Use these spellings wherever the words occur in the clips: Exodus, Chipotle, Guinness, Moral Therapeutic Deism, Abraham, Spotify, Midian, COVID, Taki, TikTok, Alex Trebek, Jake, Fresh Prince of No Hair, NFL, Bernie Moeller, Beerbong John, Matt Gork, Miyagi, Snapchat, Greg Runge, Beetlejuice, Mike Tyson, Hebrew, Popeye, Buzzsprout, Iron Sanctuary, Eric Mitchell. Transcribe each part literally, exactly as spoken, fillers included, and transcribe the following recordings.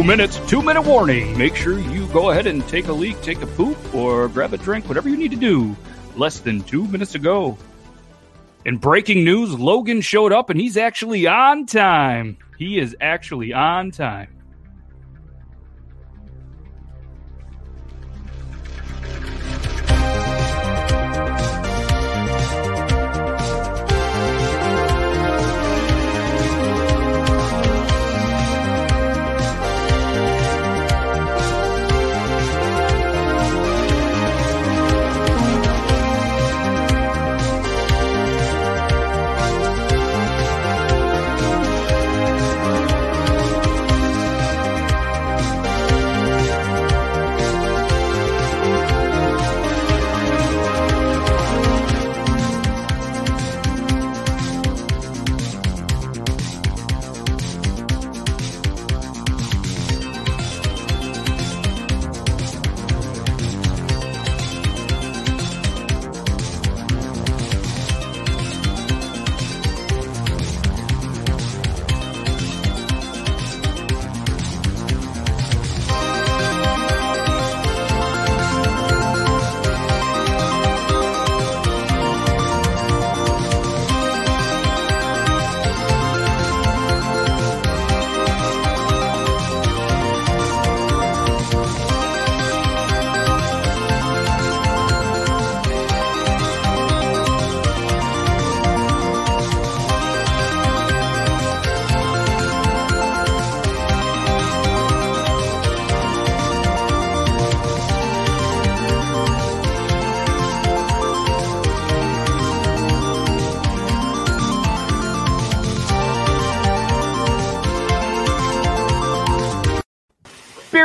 Two minutes, two minute warning. Make sure you go ahead and take a leak, take a poop, or grab a drink, whatever you need to do. Less than two minutes to go. In breaking news, Logan showed up and he's actually on time. He is actually on time.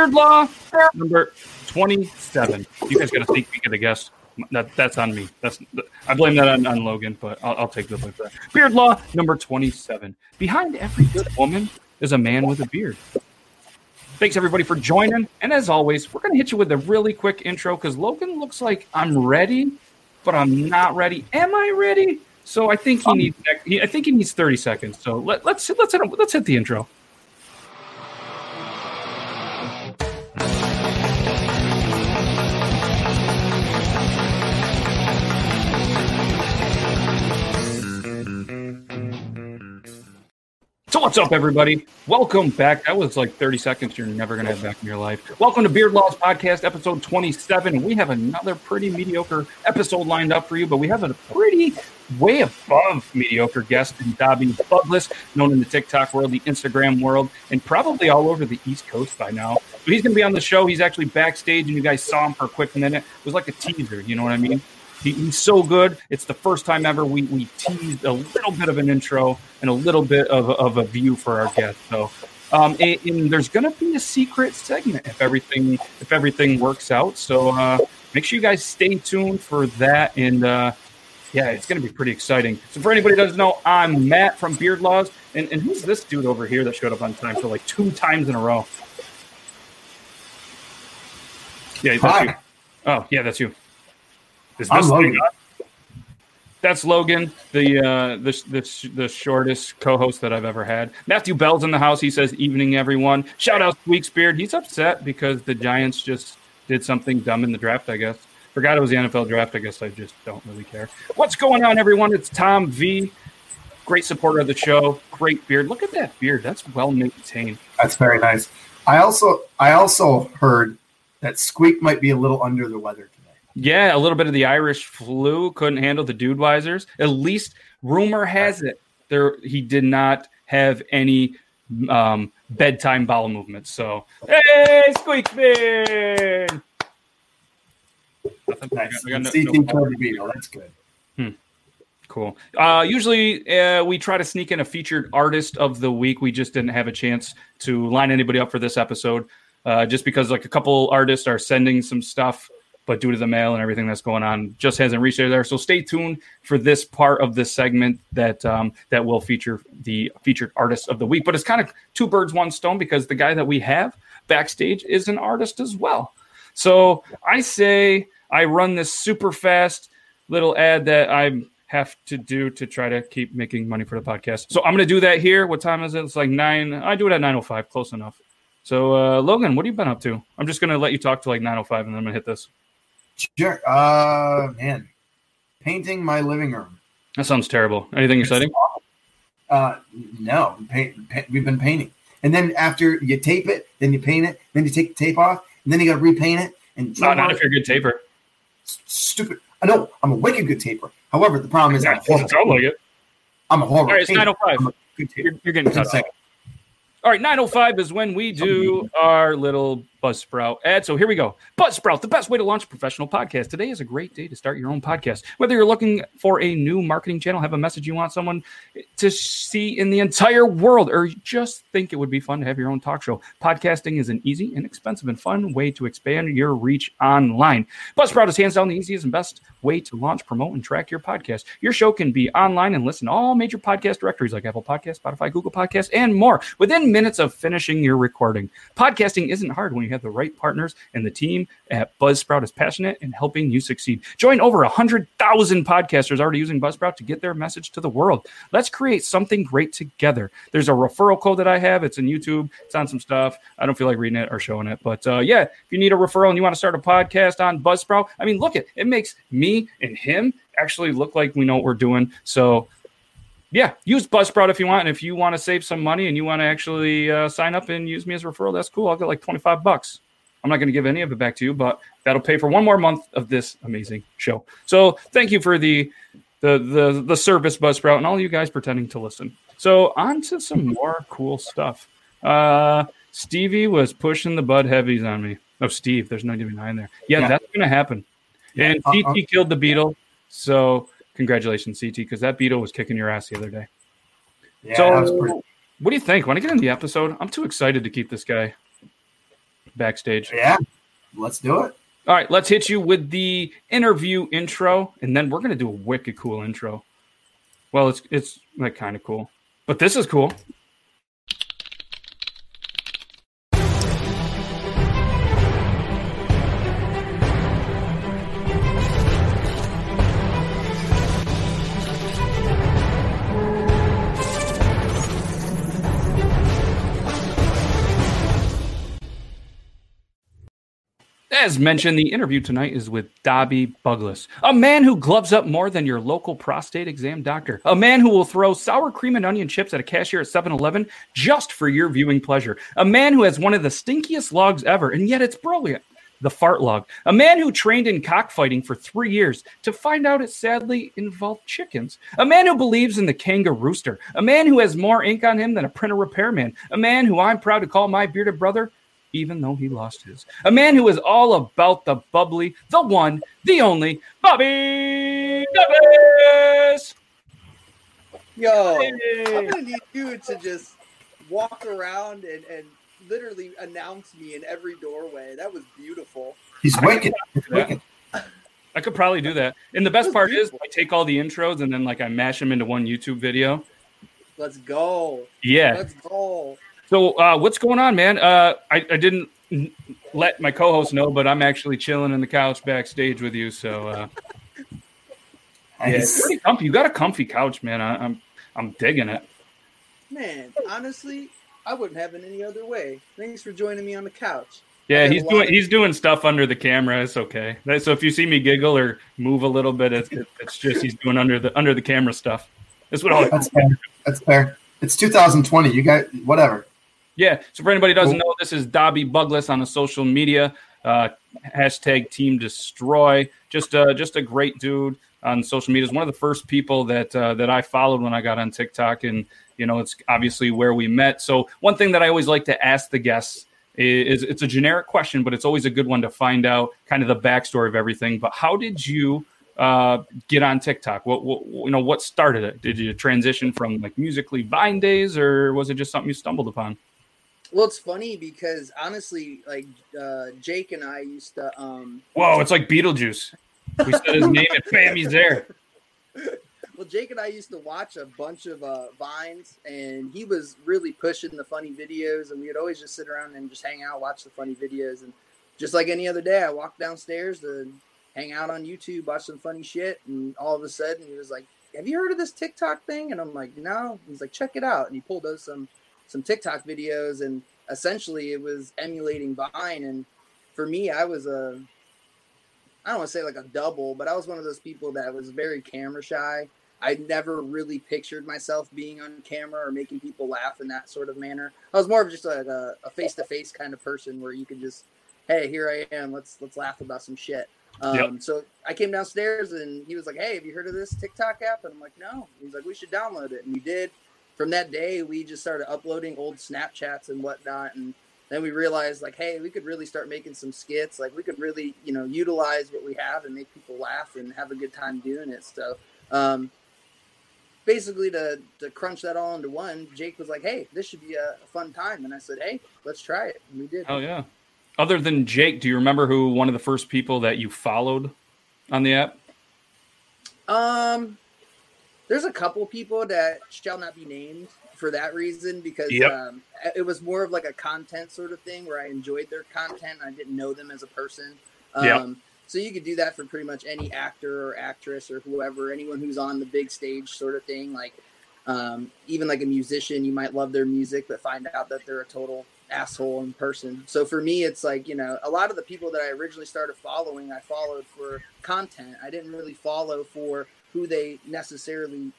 Law number twenty-seven. You guys got to think. You got to guess. That, that's on me. That's I blame that on, on Logan, but I'll, I'll take the blame for that. Beard law number twenty-seven. Behind every good woman is a man with a beard. Thanks everybody for joining. And as always, we're going to hit you with a really quick intro because Logan looks like I'm ready, but I'm not ready. Am I ready? So I think he um, needs. I think he needs thirty seconds. So let, let's let's hit, let's hit the intro. So what's up, everybody? Welcome back. That was like thirty seconds you're never going to have back in your life. Welcome to Beard Laws Podcast, episode twenty-seven. We have another pretty mediocre episode lined up for you, but we have a pretty way above mediocre guest in Dobby Bugless, known in the TikTok world, the Instagram world, and probably all over the East Coast by now. But he's going to be on the show. He's actually backstage, and you guys saw him for a quick minute. It was like a teaser, you know what I mean? He, he's so good. It's the first time ever we, we teased a little bit of an intro and a little bit of, of a view for our guest. So um, and, and there's going to be a secret segment if everything if everything works out. So uh, make sure you guys stay tuned for that. And, uh, yeah, it's going to be pretty exciting. So for anybody who doesn't know, I'm Matt from Beard Laws. And, and who's this dude over here that showed up on time for like two times in a row? Yeah, that's Hi. you. Oh, yeah, that's you. Is this Logan. That's Logan, the uh, the, the the shortest co-host that I've ever had. Matthew Bell's in the house. He says, "Evening, everyone." Shout out to Weeksbeard. He's upset because the Giants just did something dumb in the draft. I guess forgot it was the N F L draft. I guess I just don't really care. What's going on, everyone? It's Tom V. Great supporter of the show. Great beard. Look at that beard. That's well maintained. That's very nice. I also I also heard that Squeak might be a little under the weather. Yeah, a little bit of the Irish flu. Couldn't handle the Dudweisers. At least rumor has it there he did not have any um, bedtime bowel movements. So, hey, Squeakman! Nice. No, no That's good. Hmm. Cool. Uh, usually uh, we try to sneak in a featured artist of the week. We just didn't have a chance to line anybody up for this episode uh, just because like a couple artists are sending some stuff. But due to the mail and everything that's going on, just hasn't reached there. So stay tuned for this part of this segment that um, that will feature the featured artist of the week. But it's kind of two birds, one stone, because the guy that we have backstage is an artist as well. So I say I run this super fast little ad that I have to do to try to keep making money for the podcast. So I'm going to do that here. What time is it? It's like nine. I do it at nine oh five. Close enough. So, uh, Logan, what have you been up to? I'm just going to let you talk to like nine oh five, and then I'm going to hit this. Sure. Uh, man, painting my living room. That sounds terrible. Anything exciting? Uh, no. Paint, paint, we've been painting. And then after you tape it, then you paint it, then you take the tape off, and then you got to repaint it. And not, not if you're a good taper. Stupid. I know. I'm a wicked good taper. However, the problem is yeah, I'm horrible. Sounds like it. I'm a horrible All right, painter. It's nine oh five. You're, you're getting cut off. All right, nine oh five is when we do our little Buzzsprout ad. So here we go. Buzzsprout, the best way to launch a professional podcast. Today is a great day to start your own podcast. Whether you're looking for a new marketing channel, have a message you want someone to see in the entire world, or just think it would be fun to have your own talk show, podcasting is an easy, inexpensive, and fun way to expand your reach online. Buzzsprout is hands down the easiest and best way to launch, promote, and track your podcast. Your show can be online and listen to all major podcast directories like Apple Podcasts, Spotify, Google Podcasts, and more within minutes of finishing your recording. Podcasting isn't hard when you have the right partners, and the team at Buzzsprout is passionate in helping you succeed. Join over one hundred thousand podcasters already using Buzzsprout to get their message to the world. Let's create something great together. There's a referral code that I have. It's in YouTube. It's on some stuff. I don't feel like reading it or showing it, but uh, yeah, if you need a referral and you want to start a podcast on Buzzsprout, I mean, look, it, it makes me and him actually look like we know what we're doing. So yeah, use Buzzsprout if you want. And if you want to save some money and you want to actually uh, sign up and use me as a referral, that's cool. I'll get like twenty-five bucks. I'm not going to give any of it back to you, but that'll pay for one more month of this amazing show. So thank you for the the the, the service, Buzzsprout, and all you guys pretending to listen. So on to some more cool stuff. Uh, Stevie was pushing the Bud Heavies on me. Oh, Steve, there's ninety-nine there. Yeah, yeah. That's going to happen. Yeah. And T T uh, okay. killed the Beetle, so... Congratulations, C T, because that Beetle was kicking your ass the other day. Yeah, so, that was pretty... what do you think? Want to get in the episode? I'm too excited to keep this guy backstage. Yeah, let's do it. All right, let's hit you with the interview intro, and then we're going to do a wicked cool intro. Well, it's it's like kind of cool, but this is cool. As mentioned, the interview tonight is with Dobby Bugless, a man who gloves up more than your local prostate exam doctor, a man who will throw sour cream and onion chips at a cashier at seven eleven just for your viewing pleasure, a man who has one of the stinkiest logs ever, and yet it's brilliant, the fart log, a man who trained in cockfighting for three years to find out it sadly involved chickens, a man who believes in the kangaroo rooster, a man who has more ink on him than a printer repairman, a man who I'm proud to call my bearded brother, even though he lost his. A man who is all about the bubbly, the one, the only, Bobby Douglas. Yo, hey. I'm going to need you to just walk around and, and literally announce me in every doorway. That was beautiful. He's wicked. I could probably do that. And the best part beautiful. is I take all the intros and then like I mash them into one YouTube video. Let's go. Yeah. Let's go. So uh, what's going on, man? Uh, I, I didn't let my co-host know, but I'm actually chilling on the couch backstage with you. So uh, nice. Yeah, it's pretty comfy. You got a comfy couch, man. I, I'm I'm digging it. Man, honestly, I wouldn't have it any other way. Thanks for joining me on the couch. Yeah, he's doing of- he's doing stuff under the camera. It's okay. So if you see me giggle or move a little bit, it's it's just he's doing under the under the camera stuff. That's what all. That's fair. That's fair. It's two thousand twenty. You got whatever. Yeah, so for anybody who doesn't know, this is Dobby Bugless on the social media, uh, hashtag Team Destroy. Just, uh, just a great dude on social media. He's one of the first people that uh, that I followed when I got on TikTok, and you know, it's obviously where we met. So one thing that I always like to ask the guests is, it's a generic question, but it's always a good one to find out kind of the backstory of everything. But how did you uh, get on TikTok? What, what you know, what started it? Did you transition from like Musically Vine days, or was it just something you stumbled upon? Well, it's funny because honestly, like uh, Jake and I used to. Um... Whoa, it's like Beetlejuice. We said his name and bam, he's there. Well, Jake and I used to watch a bunch of uh, Vines, and he was really pushing the funny videos, and we would always just sit around and just hang out, watch the funny videos. And just like any other day, I walked downstairs to hang out on YouTube, watch some funny shit, and all of a sudden he was like, have you heard of this TikTok thing? And I'm like, no. He's like, check it out. And he pulled out some. some TikTok videos, and essentially it was emulating Vine. And for me, I was a, I don't want to say like a double, but I was one of those people that was very camera shy. I never really pictured myself being on camera or making people laugh in that sort of manner. I was more of just like a, a face-to-face kind of person where you could just, hey, here I am. Let's let's laugh about some shit. Um, yep. So I came downstairs and he was like, hey, have you heard of this TikTok app? And I'm like, no. He's like, we should download it. And we did. From that day, we just started uploading old Snapchats and whatnot. And then we realized like, hey, we could really start making some skits. Like we could really, you know, utilize what we have and make people laugh and have a good time doing it. So, um, basically to, to crunch that all into one, Jake was like, hey, this should be a fun time. And I said, hey, let's try it. And we did. Oh, yeah. Other than Jake, do you remember who one of the first people that you followed on the app? Um, there's a couple people that shall not be named for that reason, because yep. um, it was more of like a content sort of thing where I enjoyed their content. I didn't know them as a person. Um, yeah. So you could do that for pretty much any actor or actress or whoever, anyone who's on the big stage sort of thing. Like um, even like a musician, you might love their music, but find out that they're a total asshole in person. So for me, it's like, you know, a lot of the people that I originally started following, I followed for content. I didn't really follow for who they necessarily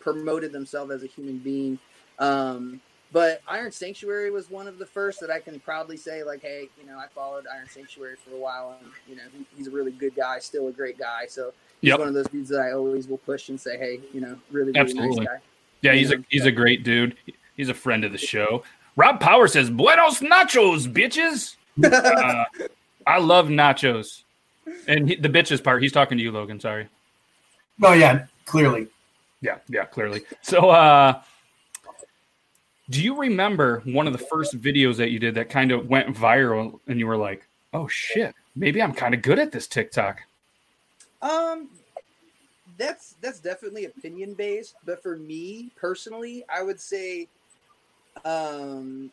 promoted themselves as a human being. Um, but Iron Sanctuary was one of the first that I can proudly say, like, hey, you know, I followed Iron Sanctuary for a while, and, you know, he, he's a really good guy, still a great guy. So he's yep. one of those dudes that I always will push and say, hey, you know, really, really Absolutely. nice guy. Yeah, you he's know? a he's so, a great dude. He's a friend of the show. Rob Power says, buenos nachos, bitches. uh, I love nachos. And he, the bitches part, he's talking to you, Logan, sorry. Oh, yeah, clearly. Yeah, yeah, clearly. So, uh... do you remember one of the first videos that you did that kind of went viral and you were like, oh, shit, maybe I'm kind of good at this TikTok? Um, that's that's definitely opinion based. But for me personally, I would say um,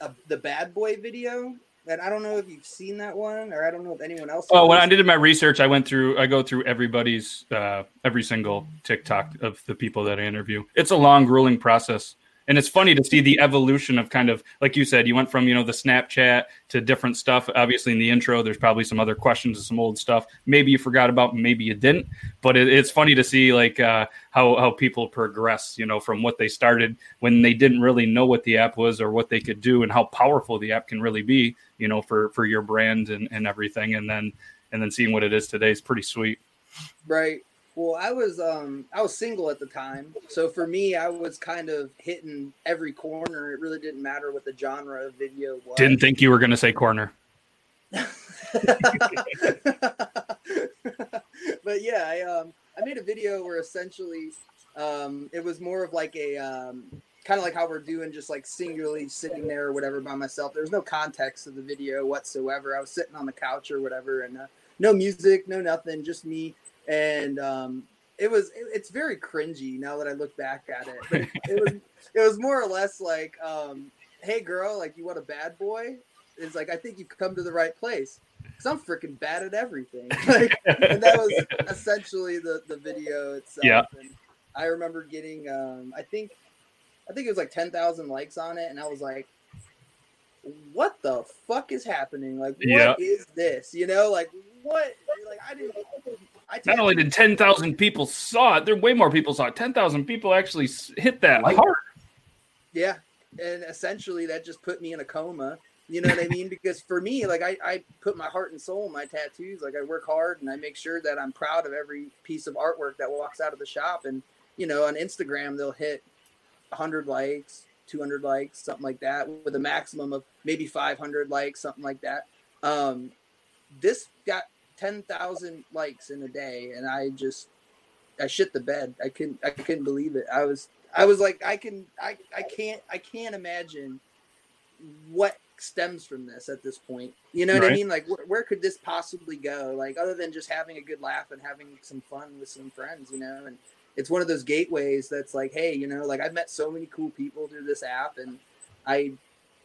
uh, the Bad Boy video. And I don't know if you've seen that one, or I don't know if anyone else. Oh, when I did my research, I went through, I go through everybody's, uh, every single TikTok of the people that I interview. It's a long, grueling process. And it's funny to see the evolution of kind of, like you said, you went from, you know, the Snapchat to different stuff. Obviously, in the intro, there's probably some other questions and some old stuff. Maybe you forgot about, maybe you didn't. But it, it's funny to see, like, uh, how, how people progress, you know, from what they started when they didn't really know what the app was or what they could do and how powerful the app can really be, you know, for, for your brand and, and everything. And then and then seeing what it is today is pretty sweet. Right. Well, I was um, I was single at the time, so for me, I was kind of hitting every corner. It really didn't matter what the genre of video was. Didn't think you were going to say corner. But yeah, I um, I made a video where essentially um, it was more of like a um, kind of like how we're doing, just like singularly sitting there or whatever by myself. There was no context to the video whatsoever. I was sitting on the couch or whatever, and uh, no music, no nothing, just me. And um, it was it, it's very cringy now that I look back at it. But it was it was more or less like, um, hey girl, like you want a bad boy? It's like, I think you've come to the right place. Cause I'm freaking bad at everything. Like, and that was essentially the, the video itself. Yeah. And I remember getting um, I think I think it was like ten thousand likes on it, and I was like, what the fuck is happening? Like, what yeah. is this? You know, like what? Like I didn't. Not only did ten thousand people saw it, there way more people saw it. ten thousand people actually hit that like, hard. Yeah, and essentially that just put me in a coma. You know what I mean? Because for me, like I, I put my heart and soul in my tattoos. Like I work hard and I make sure that I'm proud of every piece of artwork that walks out of the shop. And, you know, on Instagram, they'll hit one hundred likes, two hundred likes, something like that, with a maximum of maybe five hundred likes, something like that. Um, this got ten thousand likes in a day, and I just I shit the bed. I couldn't I couldn't believe it. I was I was like I can I I can't I can't imagine what stems from this at this point. You know what right. I mean? Like wh- where could this possibly go? Like other than just having a good laugh and having some fun with some friends, you know? And it's one of those gateways that's like, hey, you know, like I've met so many cool people through this app, and I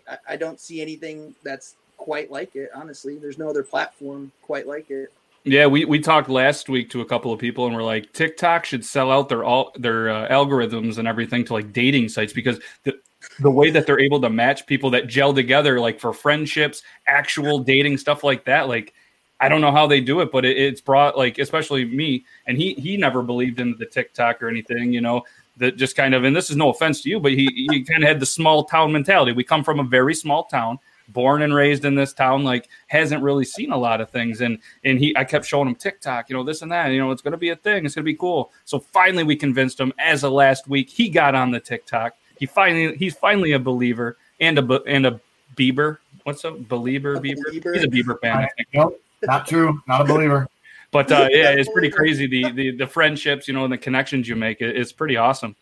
I, I don't see anything that's quite like it, honestly. There's no other platform quite like it. Yeah, we, we talked last week to a couple of people, and we're like, TikTok should sell out their all their uh, algorithms and everything to like dating sites, because the, the way that they're able to match people that gel together, like for friendships, actual dating, stuff like that. Like, I don't know how they do it, but it, it's brought, like, especially me, and he he never believed in the TikTok or anything, you know, that just kind of, and this is no offense to you, but he, he kind of had the small town mentality. We come from a very small town, born and raised in this town, like hasn't really seen a lot of things. And, and he, I kept showing him TikTok, you know, this and that, you know, it's going to be a thing. It's going to be cool. So finally we convinced him as of last week, he got on the TikTok. He finally, he's finally a believer and a, and a Bieber. What's up? Believer, a Bieber? Believer. He's a Bieber fan. I think. Nope, not true. Not a believer. But uh, yeah, it's pretty crazy. The, the, the friendships, you know, and the connections you make, it, it's pretty awesome.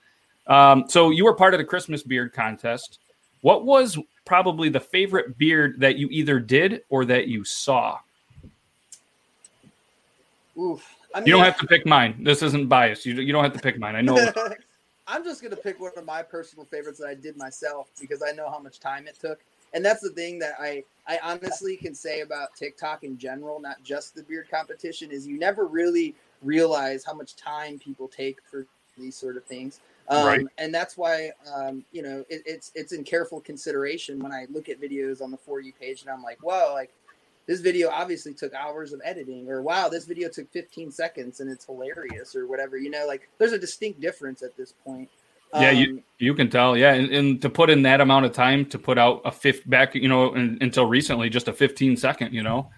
Um, so you were part of the Christmas beard contest. What was probably the favorite beard that you either did or that you saw? Oof. I mean, you don't have to pick mine. This isn't biased. You, you don't have to pick mine. I know. I'm just going to pick one of my personal favorites that I did myself because I know how much time it took. And that's the thing that I, I honestly can say about TikTok in general, not just the beard competition, is you never really realize how much time people take for these sort of things. Um, right. And that's why, um, you know, it, it's it's in careful consideration when I look at videos on the For You page and I'm like, whoa, like this video obviously took hours of editing, or wow, this video took fifteen seconds and it's hilarious or whatever. You know, like there's a distinct difference at this point. Yeah, you you can tell. Yeah, and, and to put in that amount of time to put out a fifth back, you know, in, until recently, just a fifteen second, you know.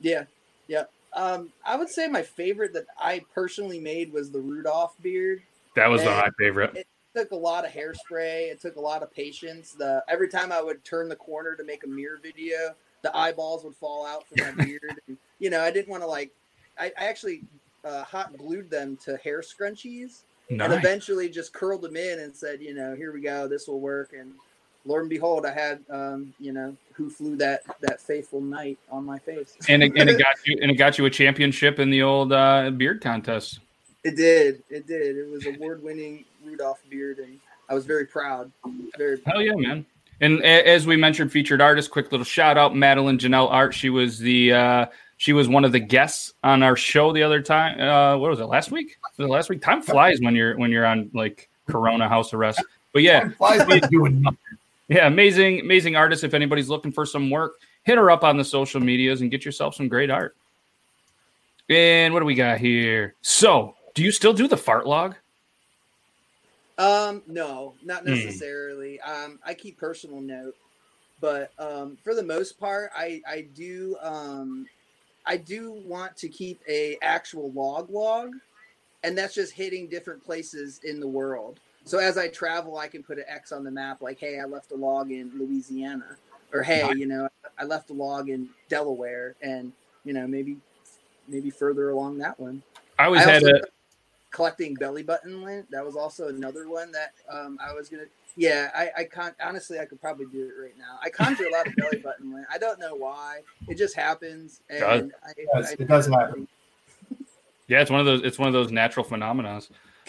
Yeah, yeah. Um, I would say my favorite that I personally made was the Rudolph beard. That was and my favorite. It took a lot of hairspray. It took a lot of patience. The every time I would turn the corner to make a mirror video, the eyeballs would fall out from my beard. And, you know, I didn't want to like. I, I actually uh, hot glued them to hair scrunchies. Nice. And eventually just curled them in and said, you know, here we go, this will work. And Lord and behold, I had, um, you know, who flew that that faithful night on my face. and, it, and it got you, and it got you a championship in the old uh, beard contest. It did, it did. It was award-winning Rudolph beard, and I was very proud. Very proud. Hell yeah, man! And a- as we mentioned, featured artist. Quick little shout out, Madeline Janelle Art. She was the uh, she was one of the guests on our show the other time. Uh, what was it? Last week? Was it last week? Time flies when you're when you're on like Corona house arrest. But yeah, yeah, amazing, amazing artist. If anybody's looking for some work, hit her up on the social medias and get yourself some great art. And what do we got here? So. Do you still do the fart log? Um, no, not necessarily. Mm. Um, I keep personal note, but um, for the most part, I I do um, I do want to keep a actual log log, and that's just hitting different places in the world. So as I travel, I can put an X on the map, like, hey, I left a log in Louisiana, or hey, you know, I left a log in Delaware, and you know, maybe maybe further along that one. I always I had a. Collecting belly button lint. That was also another one that um, I was going to, yeah, I, I can't, honestly, I could probably do it right now. I conjure a lot of belly button lint. I don't know why. It just happens. And does. I, yes, I, it I, does happen. Yeah, it's one of those, it's one of those natural phenomena.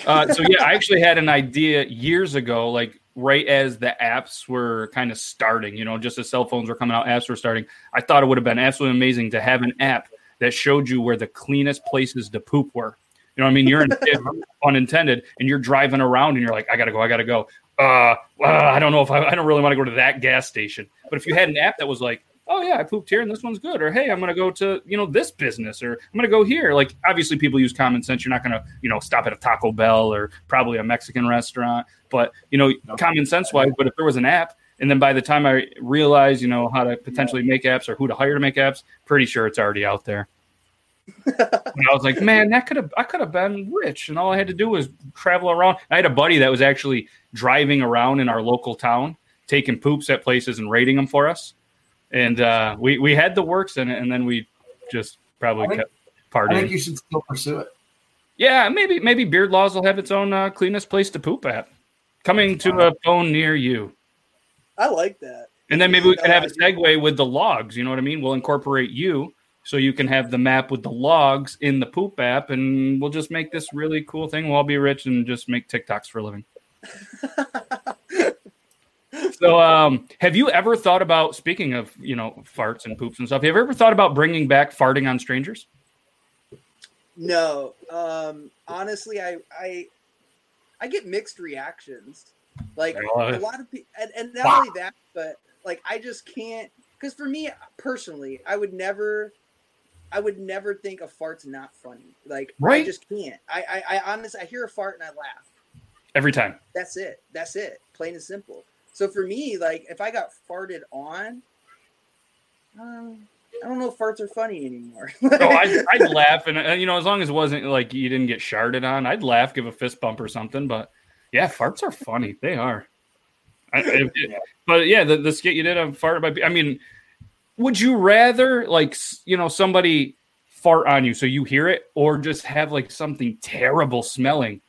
Uh, so yeah, I actually had an idea years ago, like right as the apps were kind of starting, you know, just as cell phones were coming out, apps were starting. I thought it would have been absolutely amazing to have an app that showed you where the cleanest places to poop were. You know what I mean? You're in unintended, and you're driving around, and you're like, I got to go, I got to go. Uh, uh, I don't know if I, I don't really want to go to that gas station. But if you had an app that was like, oh, yeah, I pooped here, and this one's good. Or, hey, I'm going to go to, you know, this business. Or I'm going to go here. Like, obviously, people use common sense. You're not going to, you know, stop at a Taco Bell or probably a Mexican restaurant. But, you know, no. Common sense-wise, but if there was an app, and then by the time I realize, you know, how to potentially make apps or who to hire to make apps, pretty sure it's already out there. And I was like, man, that could have I could have been rich, and all I had to do was travel around. I had a buddy that was actually driving around in our local town, taking poops at places and rating them for us. And uh, we we had the works in it, and then we just probably think, kept partying. I think you should still pursue it. Yeah, maybe maybe Beard Laws will have its own uh, cleanest place to poop at, coming to wow. a phone near you. I like that. And then maybe we can have a segue with the logs. You know what I mean? We'll incorporate you. So you can have the map with the logs in the poop app, and we'll just make this really cool thing. We'll all be rich and just make TikToks for a living. So um, have you ever thought about, speaking of, you know, farts and poops and stuff, have you ever thought about bringing back farting on strangers? No. Um, honestly, I, I I get mixed reactions. Like a lot of people, and, and not wow. only that, but like I just can't. Because for me personally, I would never, I would never think a fart's not funny. Like right? I just can't. I, I, I honestly, I hear a fart and I laugh every time. That's it. That's it. Plain and simple. So for me, like if I got farted on, um, I don't know if farts are funny anymore. oh, I'd, I'd laugh, and you know, as long as it wasn't like you didn't get sharded on, I'd laugh, give a fist bump or something. But yeah, farts are funny. They are. I, it, it, but yeah, the, the skit you did on fart by. I mean, would you rather like you know somebody fart on you so you hear it, or just have like something terrible smelling,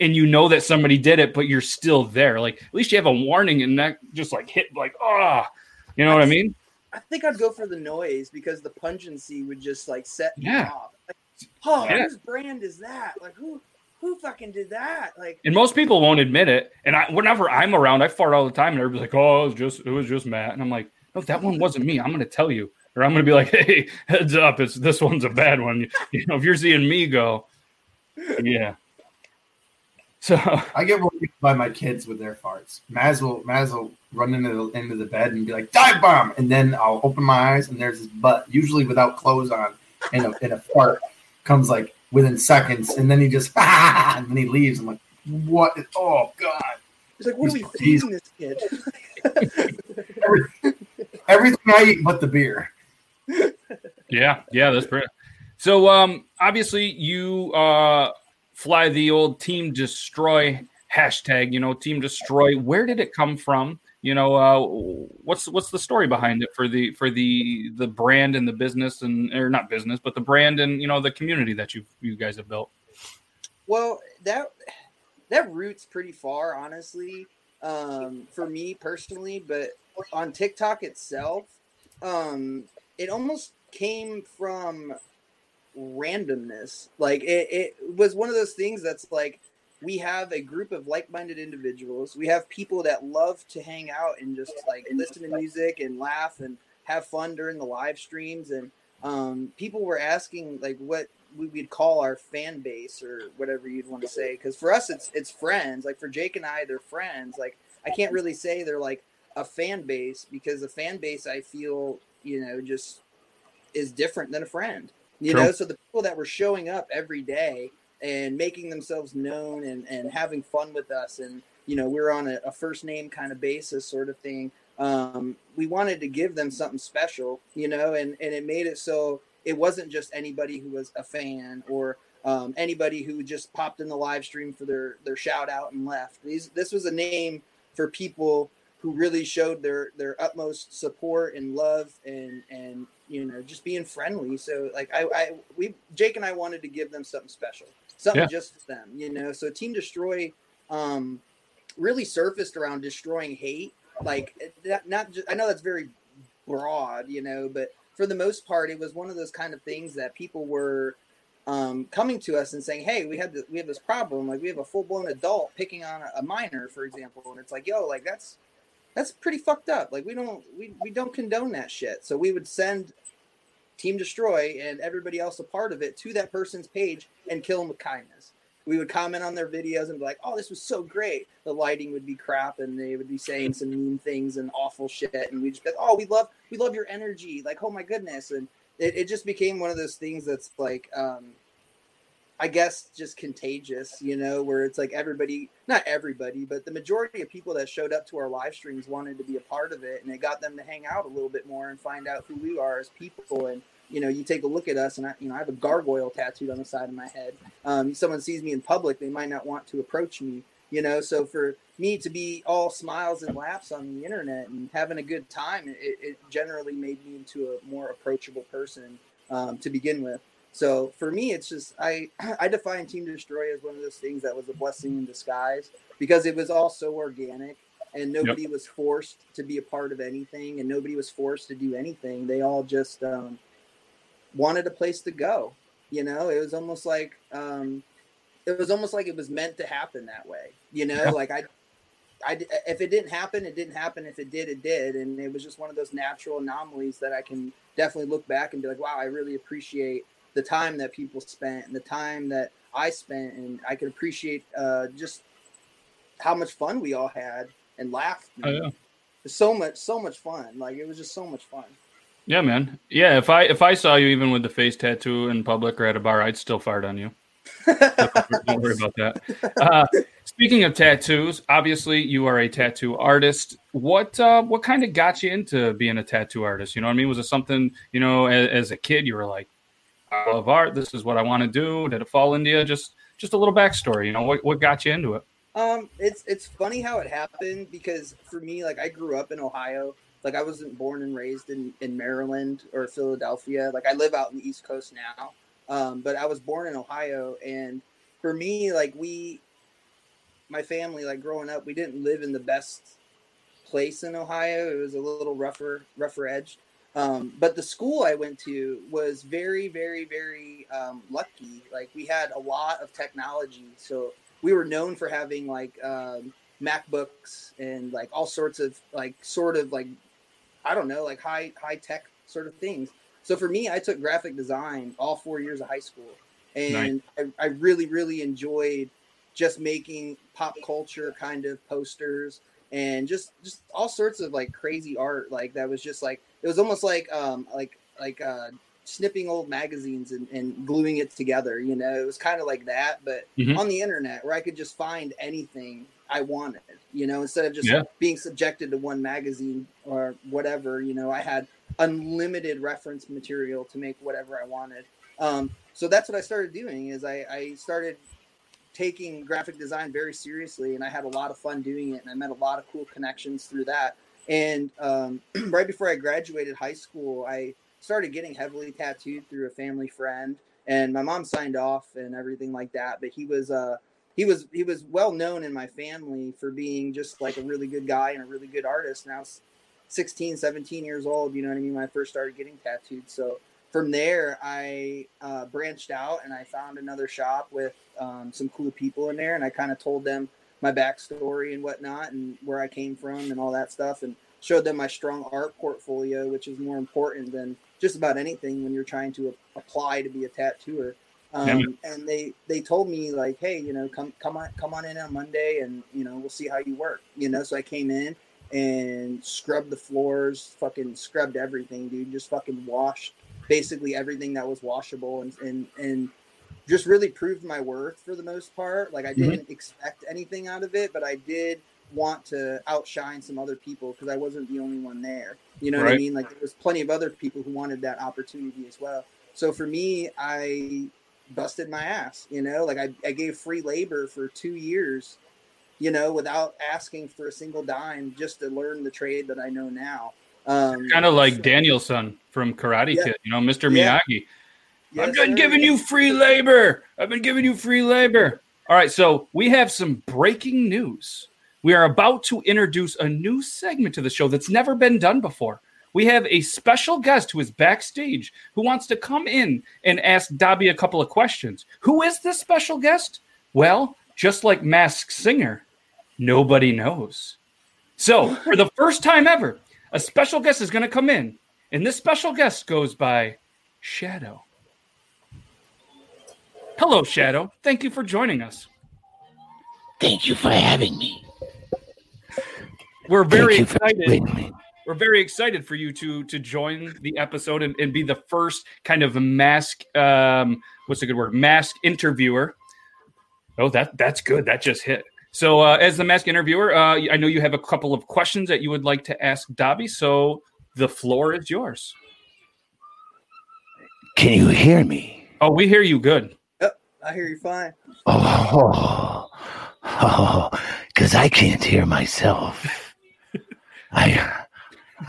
and you know that somebody did it, but you're still there? Like at least you have a warning and not just like hit like ah, oh, you know I what think, I mean? I think I'd go for the noise because the pungency would just like set yeah. me off. Like, oh, yeah. whose brand is that? Like who? Who fucking did that? Like, and most people won't admit it. And I, whenever I'm around, I fart all the time, and everybody's like, "Oh, it was just, it was just Matt." And I'm like, "No, that one wasn't me. I'm gonna tell you, or I'm gonna be like, hey, heads up, it's this one's a bad one. You know, if you're seeing me go, yeah." So I get worried by my kids with their farts. Maz will, Maz will run into the end of the bed and be like, "Dive bomb!" And then I'll open my eyes, and there's his butt, usually without clothes on, and a, and a fart comes like. Within seconds, and then he just ah, and then he leaves. I'm like, what? Oh God! He's like, what are we feeding this kid? Every, everything I eat but the beer. Yeah, yeah, that's pretty. So, um, obviously, you uh fly the old Team Destroy hashtag. You know, Team Destroy. Where did it come from? You know, uh, what's what's the story behind it for the for the the brand and the business and or not business, but the brand and you know the community that you you guys have built? Well, that that roots pretty far, honestly, um, for me personally. But on TikTok itself, um, it almost came from randomness. Like it, it was one of those things that's like. We have a group of like-minded individuals. We have people that love to hang out and just like listen to music and laugh and have fun during the live streams. And um, people were asking like what we would call our fan base or whatever you'd want to say. Because for us, it's it's friends. Like for Jake and I, they're friends. Like I can't really say they're like a fan base because a fan base I feel you know just is different than a friend. You True. know, so the people that were showing up every day. And making themselves known and, and having fun with us. And, you know, we're on a, a first name kind of basis sort of thing. Um, we wanted to give them something special, you know, and, and it made it so it wasn't just anybody who was a fan or um, anybody who just popped in the live stream for their, their shout out and left. These, this was a name for people who really showed their, their utmost support and love and, and, you know, just being friendly. So like I, I, we, Jake and I wanted to give them something special. Something yeah. just for them, you know. So Team Destroy um, really surfaced around destroying hate. Like, that, not just, I know that's very broad, you know, but for the most part, it was one of those kind of things that people were um, coming to us and saying, "Hey, we had the, we have this problem. Like, we have a full blown adult picking on a, a minor, for example." And it's like, "Yo, like that's that's pretty fucked up. Like, we don't we we don't condone that shit." So we would send. Team Destroy and everybody else a part of it to that person's page and kill them with kindness. We would comment on their videos and be like, "Oh, this was so great." The lighting would be crap and they would be saying some mean things and awful shit. And we just be like, "Oh, we love, we love your energy. Like, oh my goodness." And it, it just became one of those things that's like, um, I guess just contagious, you know, where it's like everybody, not everybody, but the majority of people that showed up to our live streams wanted to be a part of it. And it got them to hang out a little bit more and find out who we are as people. And, you know, you take a look at us and I, you know, I have a gargoyle tattooed on the side of my head. Um, someone sees me in public, they might not want to approach me, you know? So for me to be all smiles and laughs on the internet and having a good time, it, it generally made me into a more approachable person um, to begin with. So for me, it's just I, I define Team Destroy as one of those things that was a blessing in disguise because it was all so organic and nobody yep. was forced to be a part of anything and nobody was forced to do anything. They all just um, wanted a place to go. You know, it was almost like um, it was almost like it was meant to happen that way. You know, yep. like I, I, if it didn't happen, it didn't happen. If it did, it did. And it was just one of those natural anomalies that I can definitely look back and be like, wow, I really appreciate the time that people spent and the time that I spent, and I can appreciate uh, just how much fun we all had and laughed. Oh, yeah. So much, so much fun. Like, it was just so much fun. Yeah, man. Yeah, if I if I saw you even with the face tattoo in public or at a bar, I'd still fart on you. Don't worry about that. Uh, speaking of tattoos, obviously you are a tattoo artist. What uh, what kind of got you into being a tattoo artist? You know what I mean? Was it something, you know, as, as a kid you were like, I love art. This is what I want to do. Did it fall into you? Just just a little backstory. You know, what what got you into it? Um, it's it's funny how it happened, because for me, like, I grew up in Ohio. Like, I wasn't born and raised in, in Maryland or Philadelphia. Like, I live out in the East Coast now, um, but I was born in Ohio. And for me, like, we, my family, like, growing up, we didn't live in the best place in Ohio. It was a little rougher, rougher edged. Um, but the school I went to was very, very, very um, lucky. Like, we had a lot of technology, so we were known for having, like, um, MacBooks and, like, all sorts of, like, sort of, like, I don't know, like, high high tech sort of things. So for me, I took graphic design all four years of high school. And nice. I, I really, really enjoyed just making pop culture kind of posters and just, just all sorts of, like, crazy art. Like, that was just, like, it was almost like um like like uh, snipping old magazines and, and gluing it together. You know, it was kind of like that, but mm-hmm. on the internet, where I could just find anything I wanted, you know, instead of just yeah. being subjected to one magazine or whatever. You know, I had unlimited reference material to make whatever I wanted. Um, so that's what I started doing, is I, I started taking graphic design very seriously, and I had a lot of fun doing it, and I met a lot of cool connections through that. And um, right before I graduated high school, I started getting heavily tattooed through a family friend, and my mom signed off and everything like that. But he was a, uh, He was he was well known in my family for being just, like, a really good guy and a really good artist. And I was sixteen, seventeen years old, you know what I mean, when I first started getting tattooed. So from there, I uh, branched out, and I found another shop with um, some cool people in there. And I kind of told them my backstory and whatnot, and where I came from and all that stuff, and showed them my strong art portfolio, which is more important than just about anything when you're trying to apply to be a tattooer. Um, and they, they told me, like, hey, you know, come, come on, come on in on Monday, and, you know, we'll see how you work, you know? So I came in and scrubbed the floors, fucking scrubbed everything, dude, just fucking washed basically everything that was washable, and, and, and just really proved my worth for the most part. Like, I didn't mm-hmm. expect anything out of it, but I did want to outshine some other people, because I wasn't the only one there. You know right. what I mean? Like, there was plenty of other people who wanted that opportunity as well. So for me, I busted my ass, you know, like I, I gave free labor for two years, you know, without asking for a single dime, just to learn the trade that I know now. Um, kind of like so, Danielson from Karate yeah. Kid, you know, Mister Miyagi. Yeah. Yes, I've been sir. giving you free labor. I've been giving you free labor. All right. So we have some breaking news. We are about to introduce a new segment to the show that's never been done before. We have a special guest who is backstage, who wants to come in and ask Dobby a couple of questions. Who is this special guest? Well, just like Masked Singer, nobody knows. So, for the first time ever, a special guest is going to come in, and this special guest goes by Shadow. Hello, Shadow. Thank you for joining us. Thank you for having me. We're very excited. We're very excited for you to to join the episode and, and be the first kind of mask, um, what's a good word, mask interviewer. Oh, that that's good. That just hit. So uh, as the mask interviewer, uh, I know you have a couple of questions that you would like to ask Dobby, so the floor is yours. Can you hear me? Oh, we hear you good. Yep, I hear you fine. Oh, because oh, oh, I can't hear myself. I...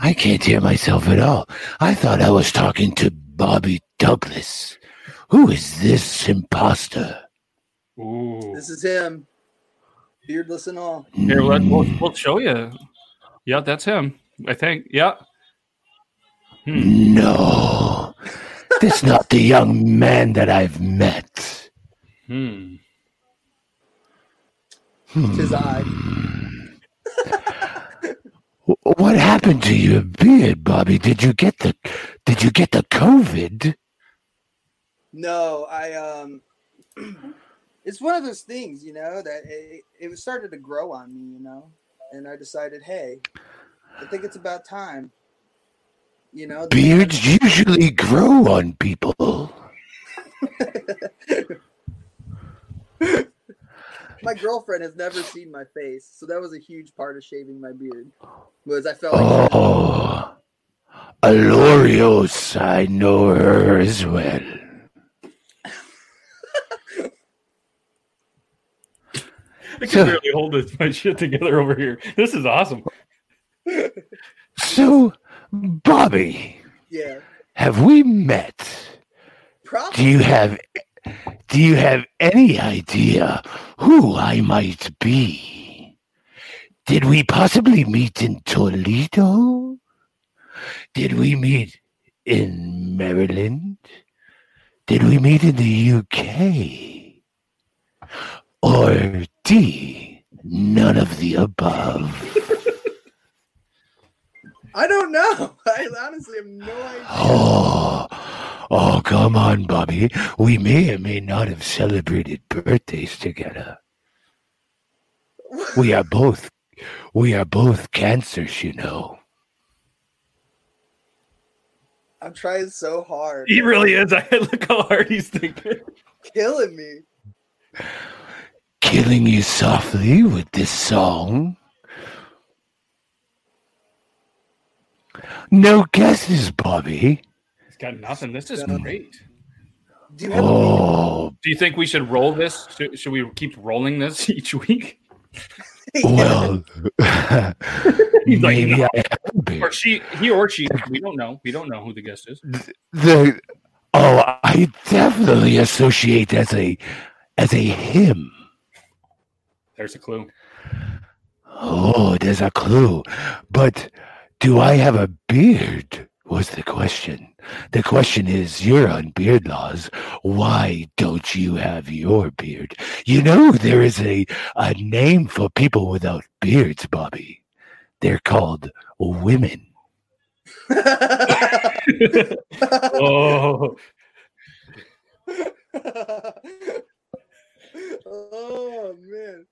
I can't hear myself at all. I thought I was talking to Dobby Bugless. Who is this imposter? Ooh. This is him. Beardless and all. Here, let, we'll, we'll show you. Yeah, that's him, I think. Yeah. Hmm. No. This is not the young man that I've met. Hmm. It's his eye. What happened to your beard, Bobby? Did you get the did you get the COVID? No, I um it's one of those things, you know, that it, it started to grow on me, you know, and I decided, hey, I think it's about time. You know, beards the- usually grow on people. My girlfriend has never seen my face, so that was a huge part of shaving my beard. Was I felt like oh, I Alorios, I know her as well. I can barely hold this my shit together over here. This is awesome. So, Bobby, yeah, have we met? Probably. Do you have? Do you have any idea who I might be? Did we possibly meet in Toledo? Did we meet in Maryland? Did we meet in the U K? Or D, none of the above? I don't know. I honestly have no idea. Oh, oh, come on, Bobby. We may or may not have celebrated birthdays together. We are both, we are both cancers, you know. I'm trying so hard. He really is. I look how hard he's thinking. Killing me. Killing you softly with this song. No guesses, Bobby. He's got nothing. This is great. Do you, oh. Do you think we should roll this? Should, should we keep rolling this each week? Well, he's maybe like, no. I have been. Or she, he or she. We don't know. We don't know who the guest is. The, oh, I definitely associate as a as a him. There's a clue. Oh, there's a clue, but. Do I have a beard? Was the question. The question is, you're on beard laws. Why don't you have your beard? You know, there is a, a name for people without beards, Bobby. They're called women. Oh. Oh, man.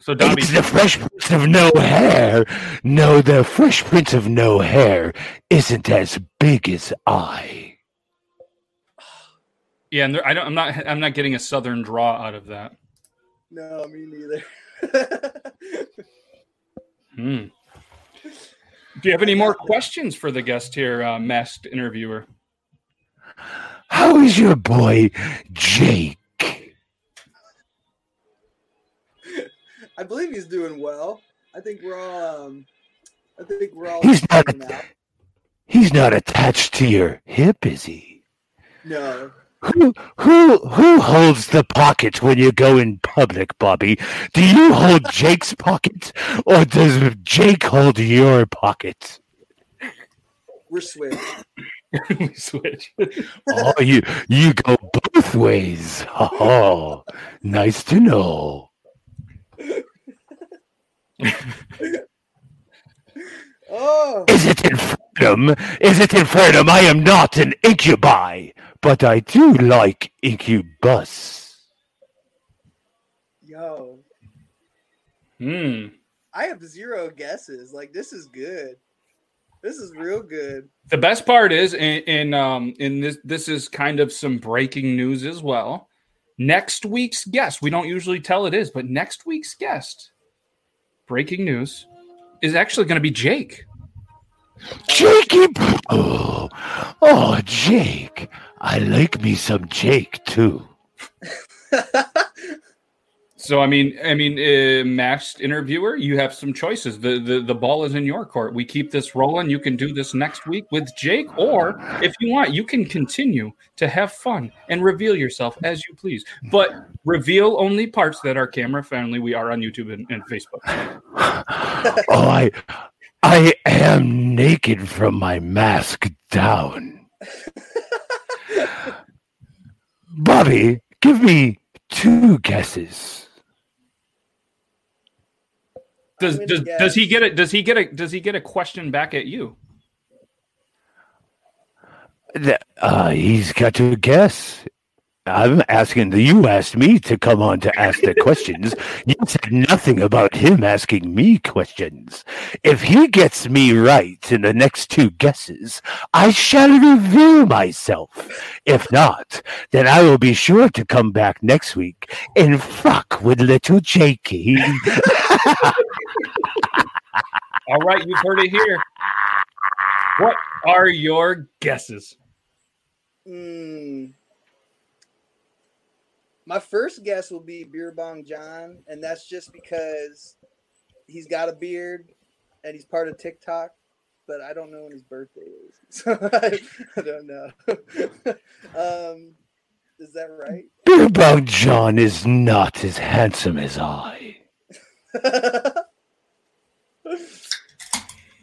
So Dobby, it's the Fresh Prince of No Hair. No, the Fresh Prince of No Hair isn't as big as I. Yeah, and there, I don't. I'm not. I'm not getting a southern draw out of that. No, me neither. Hmm. Do you have any more questions for the guest here, uh, masked interviewer? How is your boy, Jake? I believe he's doing well. I think we're all. Um, I think we're all. He's not. Now. He's not attached to your hip, is he? No. Who who who holds the pocket when you go in public, Bobby? Do you hold Jake's pocket, or does Jake hold your pocket? We're switch. We switch. Oh, you you go both ways. Oh, nice to know. Oh. Is it infernum? Is it infernum? I am not an incubi, but I do like incubus. Yo. Hmm. I have zero guesses. Like, this is good. This is real good. The best part is, in, in um, in this, this is kind of some breaking news as well. Next week's guest, we don't usually tell it is, but next week's guest, breaking news, is actually going to be Jake. Jakey! Oh, oh, Jake. I like me some Jake, too. So, I mean, I mean, uh, masked interviewer, you have some choices. The, the the ball is in your court. We keep this rolling. You can do this next week with Jake, or if you want, you can continue to have fun and reveal yourself as you please. But reveal only parts that are camera friendly. We are on YouTube and, and Facebook. Oh, I, I am naked from my mask down. Bobby, give me two guesses. Does does, guess. does he get it? Does he get a does he get a question back at you? Uh, he's got to guess. I'm asking, you asked me to come on to ask the questions. You said nothing about him asking me questions. If he gets me right in the next two guesses, I shall reveal myself. If not, then I will be sure to come back next week and fuck with little Jakey. All right, you've heard it here. What are your guesses? Hmm... My first guess will be Beerbong John, and that's just because he's got a beard and he's part of TikTok, but I don't know when his birthday is, so I, I don't know. um, is that right? Beerbong John is not as handsome as I.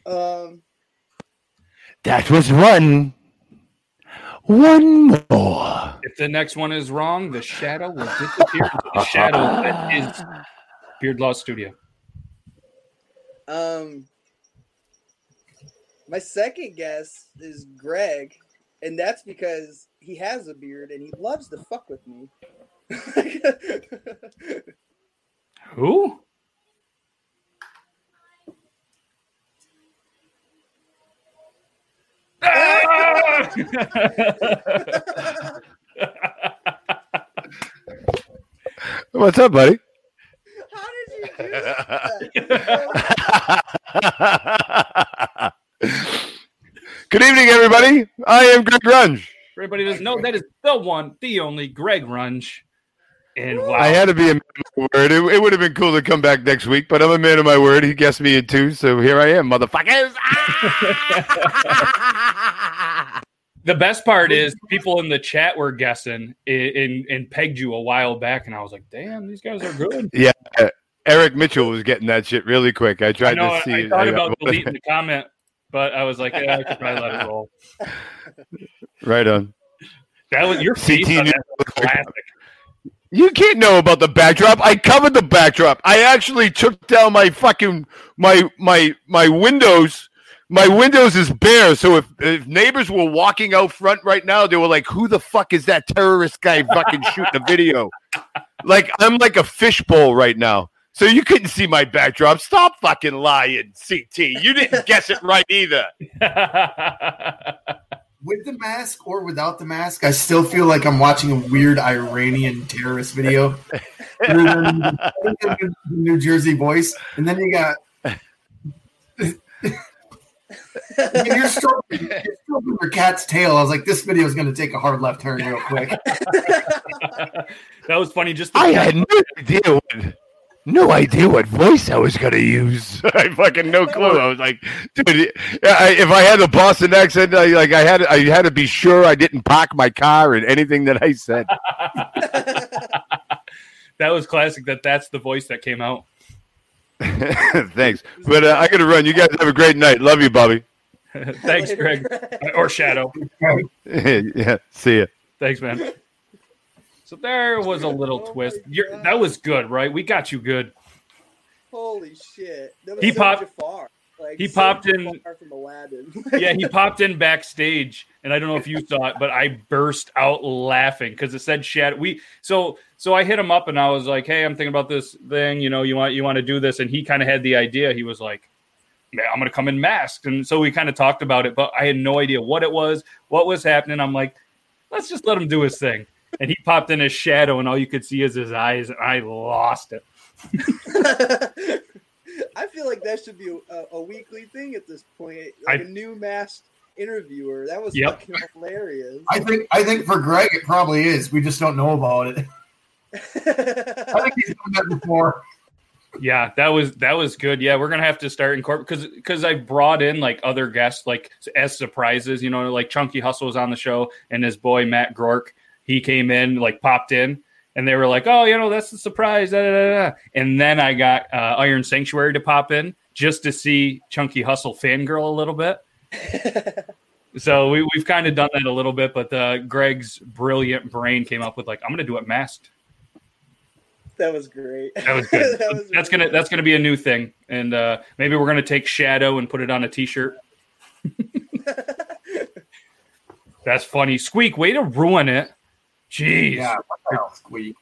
um, that was one. One more. If the next one is wrong, the shadow will disappear. The shadow that is Beard Law Studio. Um, my second guess is Greg, and that's because he has a beard and he loves to fuck with me. Who? What's up, buddy? How did you do that? Good evening, everybody. I am Greg Runge. Everybody doesn't know that is the one, the only Greg Runge. And wow. I had to be a man of my word. It, it would have been cool to come back next week, but I'm a man of my word. He guessed me in two, so here I am, motherfuckers. Ah! The best part is people in the chat were guessing and, and, and pegged you a while back, and I was like, damn, these guys are good. Yeah, Eric Mitchell was getting that shit really quick. I tried I know, to see I, I thought it. about deleting the comment, but I was like, yeah, I could probably let it roll. Right on. That was your face on that was classic. You can't know about the backdrop. I covered the backdrop. I actually took down my fucking my my my windows. My windows is bare. So if, if neighbors were walking out front right now, they were like, "Who the fuck is that terrorist guy fucking shooting a video?" Like I'm like a fishbowl right now. So you couldn't see my backdrop. Stop fucking lying, C T. You didn't guess it right either. With the mask or without the mask, I still feel like I'm watching a weird Iranian terrorist video. New Jersey voice, and then you got you're stroking your cat's tail. I was like, this video is going to take a hard left turn real quick. That was funny. Just the- I had no idea. What- No idea what voice I was going to use. I fucking no clue. I was like, dude, I, if I had a Boston accent, I, like I had, I had to be sure I didn't park my car and anything that I said. That was classic. That that's the voice that came out. Thanks. But uh, I got to run. You guys have a great night. Love you, Bobby. Thanks, Greg. Or Shadow. Yeah. See ya. Thanks, man. So there was a little oh twist. You're, that was good, right? We got you good. Holy shit! That was he so popped far. Like, he so popped in. From Aladdin. Yeah, he popped in backstage, and I don't know if you saw it, but I burst out laughing because it said "Shadow." We so so I hit him up and I was like, "Hey, I'm thinking about this thing. You know, you want you want to do this?" And he kind of had the idea. He was like, "I'm going to come in masked," and so we kind of talked about it, but I had no idea what it was, what was happening. I'm like, "Let's just let him do his thing." And he popped in his shadow, and all you could see is his eyes, and I lost it. I feel like that should be a, a weekly thing at this point. Like I, a new masked interviewer. That was yep. fucking hilarious. I think I think for Greg, it probably is. We just don't know about it. I think he's done that before. Yeah, that was that was good. Yeah, we're gonna have to start incorporate because because I brought in like other guests like as surprises. You know, like Chunky Hustle was on the show, and his boy Matt Gork. He came in, like popped in, and they were like, "Oh, you know, that's the surprise." Da, da, da, da. And then I got uh, Iron Sanctuary to pop in just to see Chunky Hustle fangirl a little bit. So we, we've kind of done that a little bit, but uh, Greg's brilliant brain came up with like, "I'm going to do it masked." That was great. That was good. that was that's really gonna good. that's gonna be a new thing, and uh, maybe we're gonna take Shadow and put it on a T-shirt. That's funny, Squeak. Way to ruin it. Jeez. Yeah, what the hell, squeak.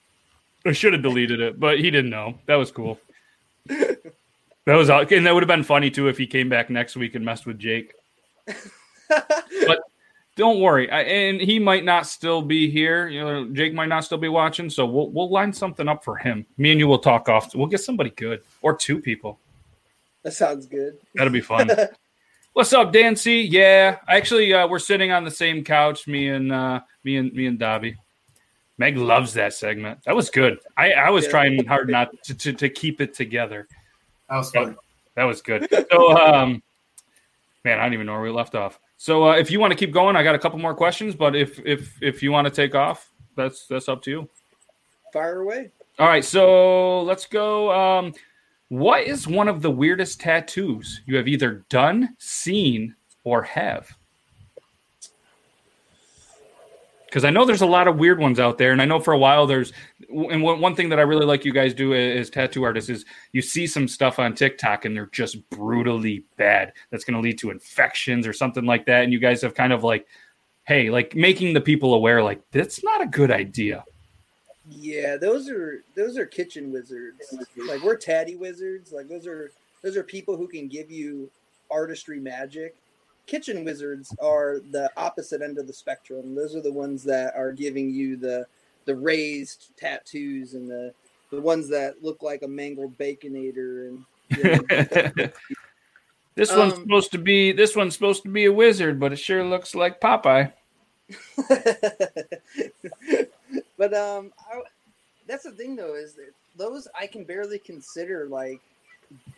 I should have deleted it, but he didn't know. That was cool. That was all, and that would have been funny too if he came back next week and messed with Jake. But don't worry, I, and he might not still be here. You know, Jake might not still be watching, so we'll we'll line something up for him. Me and you will talk off. We'll get somebody good or two people. That sounds good. That'll be fun. What's up, Dancy? Yeah, actually, uh, we're sitting on the same couch. Me and uh, me and me and Dobby. Meg loves that segment. That was good. I, I was yeah. trying hard not to, to, to keep it together. That was fun. That, that was good. So, um, man, I don't even know where we left off. So, uh, if you want to keep going, I got a couple more questions. But if if if you want to take off, that's that's up to you. Fire away. All right. So let's go. Um, what is one of the weirdest tattoos you have either done, seen, or have? Because I know there's a lot of weird ones out there, and I know for a while there's – and one thing that I really like you guys do as tattoo artists is you see some stuff on TikTok, and they're just brutally bad. That's going to lead to infections or something like that, and you guys have kind of like, hey, like making the people aware, like, that's not a good idea. Yeah, those are those are kitchen wizards. Like, we're tatty wizards. Like, those are those are people who can give you artistry magic. Kitchen wizards are the opposite end of the spectrum. Those are the ones that are giving you the the raised tattoos and the, the ones that look like a mangled baconator. And you know. This um, one's supposed to be this one's supposed to be a wizard, but it sure looks like Popeye. But um, I, that's the thing though, is that those I can barely consider like.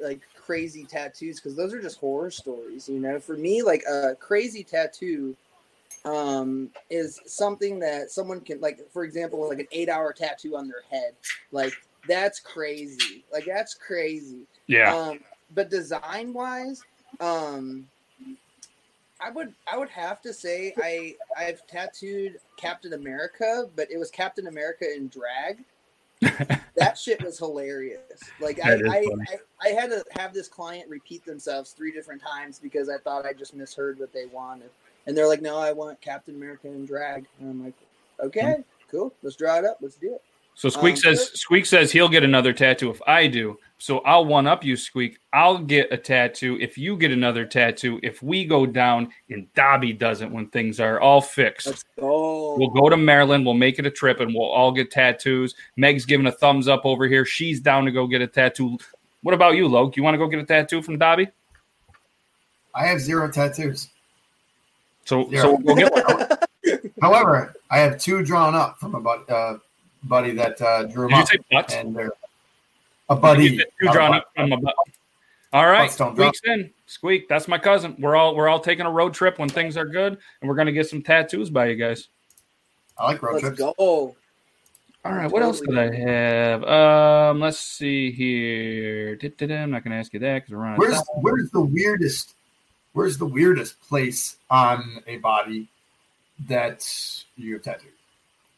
like crazy tattoos, because those are just horror stories, you know. For me, like a crazy tattoo um is something that someone can, like, for example, like an eight hour tattoo on their head, like that's crazy. Like that's crazy. Yeah. Um but design wise, um I would I would have to say I I've tattooed Captain America, but it was Captain America in drag. That shit was hilarious. Like I I, I I had to have this client repeat themselves three different times because I thought I just misheard what they wanted. And they're like, no, I want Captain America in drag. And I'm like, okay, cool. Let's draw it up. Let's do it. So Squeak um, says good. Squeak says he'll get another tattoo if I do. So I'll one up you, Squeak. I'll get a tattoo if you get another tattoo. If we go down and Dobby doesn't, when things are all fixed, let's go. We'll go to Maryland. We'll make it a trip and we'll all get tattoos. Meg's giving a thumbs up over here. She's down to go get a tattoo. What about you, Loke? You want to go get a tattoo from Dobby? I have zero tattoos. So zero. So we'll get one. However, I have two drawn up from about. Uh, buddy that uh, drew them up. Did you say and a buddy. Two drawn up from a butt. All right. Squeaks in. Squeak. That's my cousin. We're all we're all taking a road trip when things are good, and we're gonna get some tattoos by you guys. I like road let's trips. Go. All right. What else did I have? Um, let's see here. I'm not gonna ask you that because we're on. Where's where's the weirdest? Where's the weirdest place on a body that you have tattooed?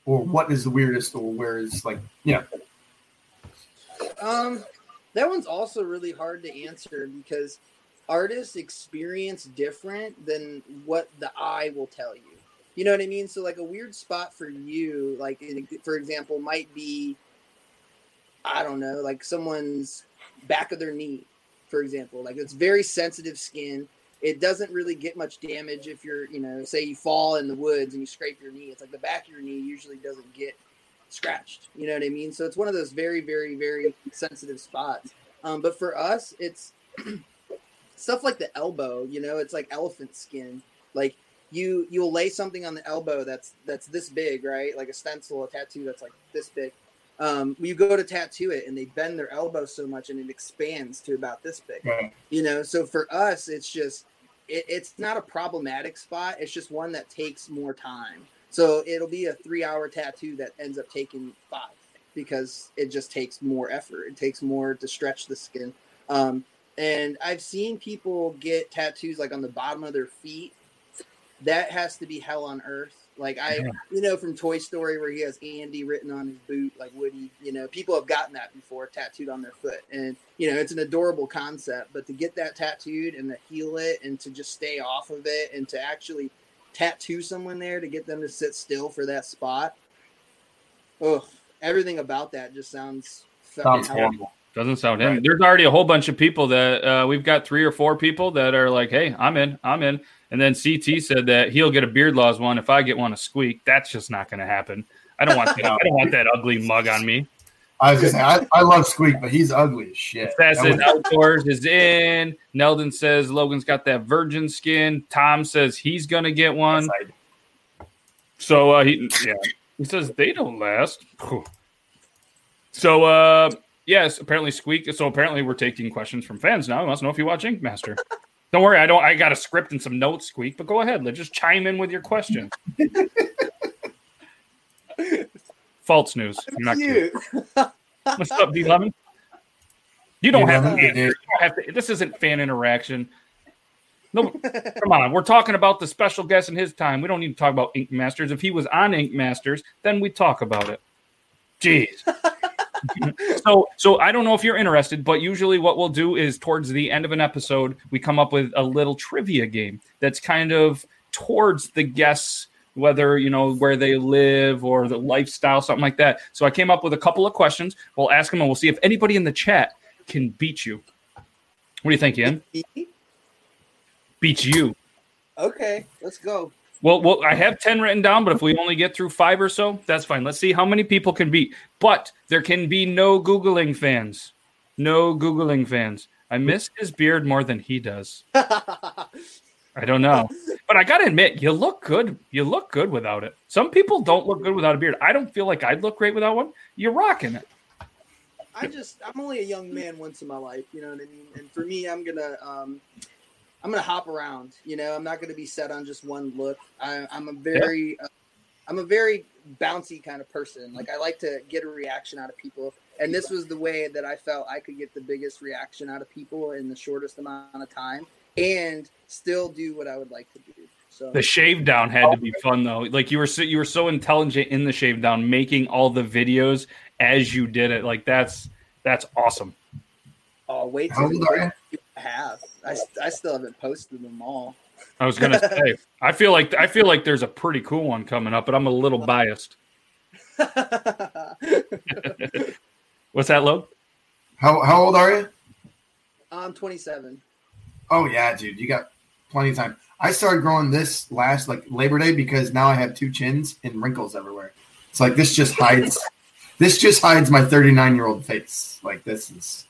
Or what is the weirdest, or where is, like, yeah. Um, that one's also really hard to answer because artists experience different than what the eye will tell you. You know what I mean? So, like, a weird spot for you, like, for example, might be, I don't know, like someone's back of their knee, for example. Like, it's very sensitive skin. It doesn't really get much damage if you're, you know, say you fall in the woods and you scrape your knee. It's like the back of your knee usually doesn't get scratched. You know what I mean? So it's one of those very, very, very sensitive spots. Um, but for us, it's stuff like the elbow, you know, it's like elephant skin. Like you, you'll lay something on the elbow that's, that's this big, right? Like a stencil, a tattoo that's like this big. Um, you go to tattoo it and they bend their elbow so much and it expands to about this big, right. You know? So for us, it's just, it, it's not a problematic spot. It's just one that takes more time. So it'll be a three hour tattoo that ends up taking five because it just takes more effort. It takes more to stretch the skin. Um, and I've seen people get tattoos like on the bottom of their feet. That has to be hell on earth. Like, I, you know, from Toy Story where he has Andy written on his boot, like Woody, you know, people have gotten that before tattooed on their foot. And, you know, it's an adorable concept, but to get that tattooed and to heal it and to just stay off of it and to actually tattoo someone there to get them to sit still for that spot, ugh, everything about that just sounds sounds horrible. Doesn't sound right. In. There's already a whole bunch of people that uh, we've got three or four people that are like, hey, I'm in, I'm in. And then C T said that he'll get a Beard Laws one if I get one to squeak. That's just not going to happen. I don't want that. I don't want that ugly mug on me. I was going to say, I, I love Squeak, but he's ugly as shit. Assassin Outdoors is in. Neldon says Logan's got that virgin skin. Tom says he's going to get one. So uh, he yeah he says they don't last. So, uh, yes, apparently Squeak. So apparently we're taking questions from fans now. He wants to know if you watch Ink Master. Don't worry, I don't. I got a script and some notes, Squeak, but go ahead. Let's just chime in with your question. False news. I'm not kidding. What's up, D eleven? You don't have to answer. You don't have to. This isn't fan interaction. No, come on. We're talking about the special guest in his time. We don't need to talk about Ink Masters. If he was on Ink Masters, then we talk about it. Jeez. so, so I don't know if you're interested, but usually what we'll do is towards the end of an episode, we come up with a little trivia game that's kind of towards the guests. Whether, you know, where they live or the lifestyle, something like that. So I came up with a couple of questions. We'll ask them, and we'll see if anybody in the chat can beat you. What do you think, Ian? Beat you. Okay, let's go. Well, well, I have ten written down, but if we only get through five or so, that's fine. Let's see how many people can beat. But there can be no Googling fans. No Googling fans. I miss his beard more than he does. I don't know. But I got to admit, you look good. You look good without it. Some people don't look good without a beard. I don't feel like I'd look great without one. You're rocking it. I just, I'm only a young man once in my life. You know what I mean? And for me, I'm going to, um, I'm going to hop around. You know, I'm not going to be set on just one look. I, I'm a very, yeah. uh, I'm a very bouncy kind of person. Like, I like to get a reaction out of people. And this was the way that I felt I could get the biggest reaction out of people in the shortest amount of time. And still do what I would like to do. So the shave down had to be fun though. Like you were so, you were so intelligent in the shave down, making all the videos as you did it. Like that's that's awesome. Oh wait, till I have I, I still haven't posted them all. I was gonna say I feel like I feel like there's a pretty cool one coming up, but I'm a little biased. What's that, Logan? How how old are you? I'm twenty-seven. Oh, yeah, dude. You got plenty of time. I started growing this last, like, Labor Day because now I have two chins and wrinkles everywhere. It's like this just hides – this just hides my thirty-nine-year-old face. Like, this is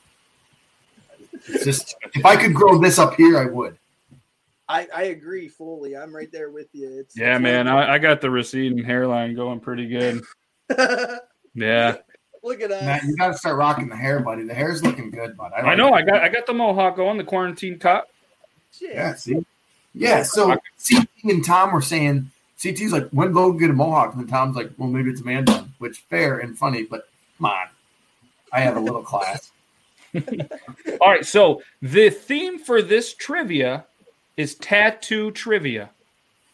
– it's just – if I could grow this up here, I would. I, I agree fully. I'm right there with you. It's, yeah, it's man. I, I got the receding hairline going pretty good. Yeah. Look at us. Matt, you got to start rocking the hair, buddy. The hair's looking good, bud. I, I know. I got I got the mohawk on, the quarantine cop. Yeah, see? Yeah, so C T and Tom were saying, C T's like, when Logan get a mohawk? And Tom's like, well, maybe it's a man bun, which fair and funny, but come on. I have a little class. All right, so the theme for this trivia is tattoo trivia.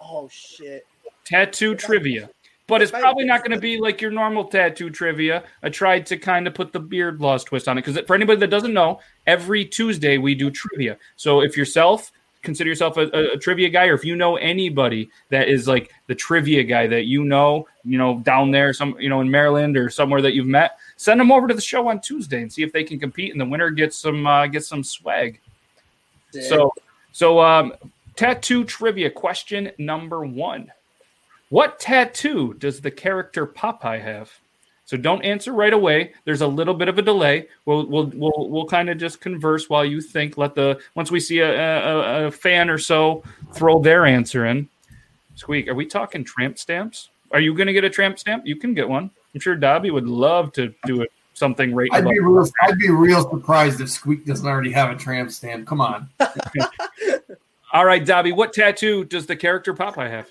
Oh, shit. Tattoo trivia. But it's probably not going to be like your normal tattoo trivia. I tried to kind of put the Beard Laws twist on it. Because for anybody that doesn't know, every Tuesday we do trivia. So if yourself, consider yourself a, a, a trivia guy, or if you know anybody that is like the trivia guy that you know, you know, down there, some you know, in Maryland or somewhere that you've met, send them over to the show on Tuesday and see if they can compete. And the winner gets some uh, gets some swag. Damn. So, so um, tattoo trivia question number one. What tattoo does the character Popeye have? So don't answer right away. There's a little bit of a delay. We'll we'll we'll, we'll kind of just converse while you think. Let the once we see a, a, a fan or so throw their answer in. Squeak, are we talking tramp stamps? Are you going to get a tramp stamp? You can get one. I'm sure Dobby would love to do it. Something right. I'd be real. I'd be real surprised if Squeak doesn't already have a tramp stamp. Come on. All right, Dobby. What tattoo does the character Popeye have?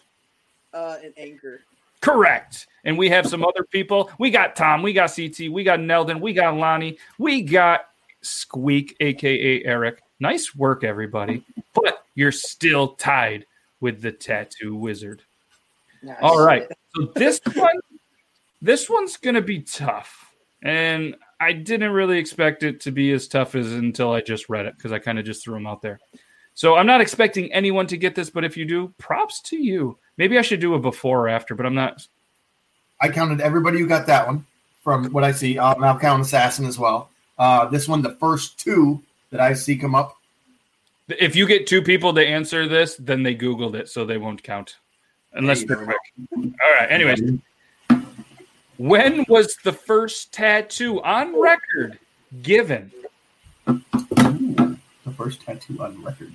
Uh, an anchor. Correct. And we have some other people. We got Tom. We got C T. We got Neldon. We got Lonnie. We got Squeak, a k a. Eric. Nice work, everybody. But you're still tied with the tattoo wizard. Nah, all shit. Right. So this one, this one's going to be tough. And I didn't really expect it to be as tough as until I just read it because I kind of just threw them out there. So I'm not expecting anyone to get this, but if you do, props to you. Maybe I should do a before or after, but I'm not. I counted everybody who got that one from what I see. Uh, and I'll count Assassin as well. Uh, this one, the first two that I see come up. If you get two people to answer this, then they Googled it, so they won't count. Unless they're quick. All right. Anyways. When was the first tattoo on record given? Ooh, the first tattoo on record.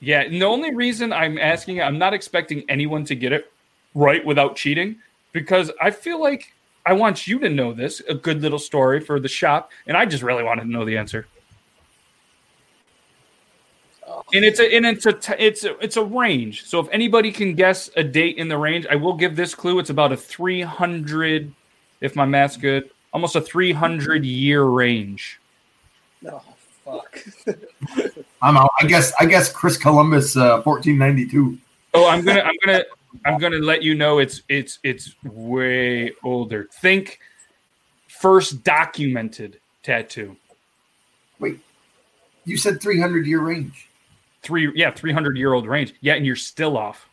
Yeah, and the only reason I'm asking, I'm not expecting anyone to get it right without cheating, because I feel like I want you to know this, a good little story for the shop, and I just really wanted to know the answer. Oh. And it's a and it's a t- it's a, it's a range. So if anybody can guess a date in the range, I will give this clue. It's about a three hundred, if my math's good, almost a three hundred year range. No. Fuck. I'm out. I guess. I guess Chris Columbus, uh, fourteen ninety-two. Oh, I'm gonna. I'm gonna. I'm gonna let you know. It's. It's. It's way older. Think first documented tattoo. Wait, you said three hundred year range. Three. Yeah, three hundred year old range. Yeah, and you're still off.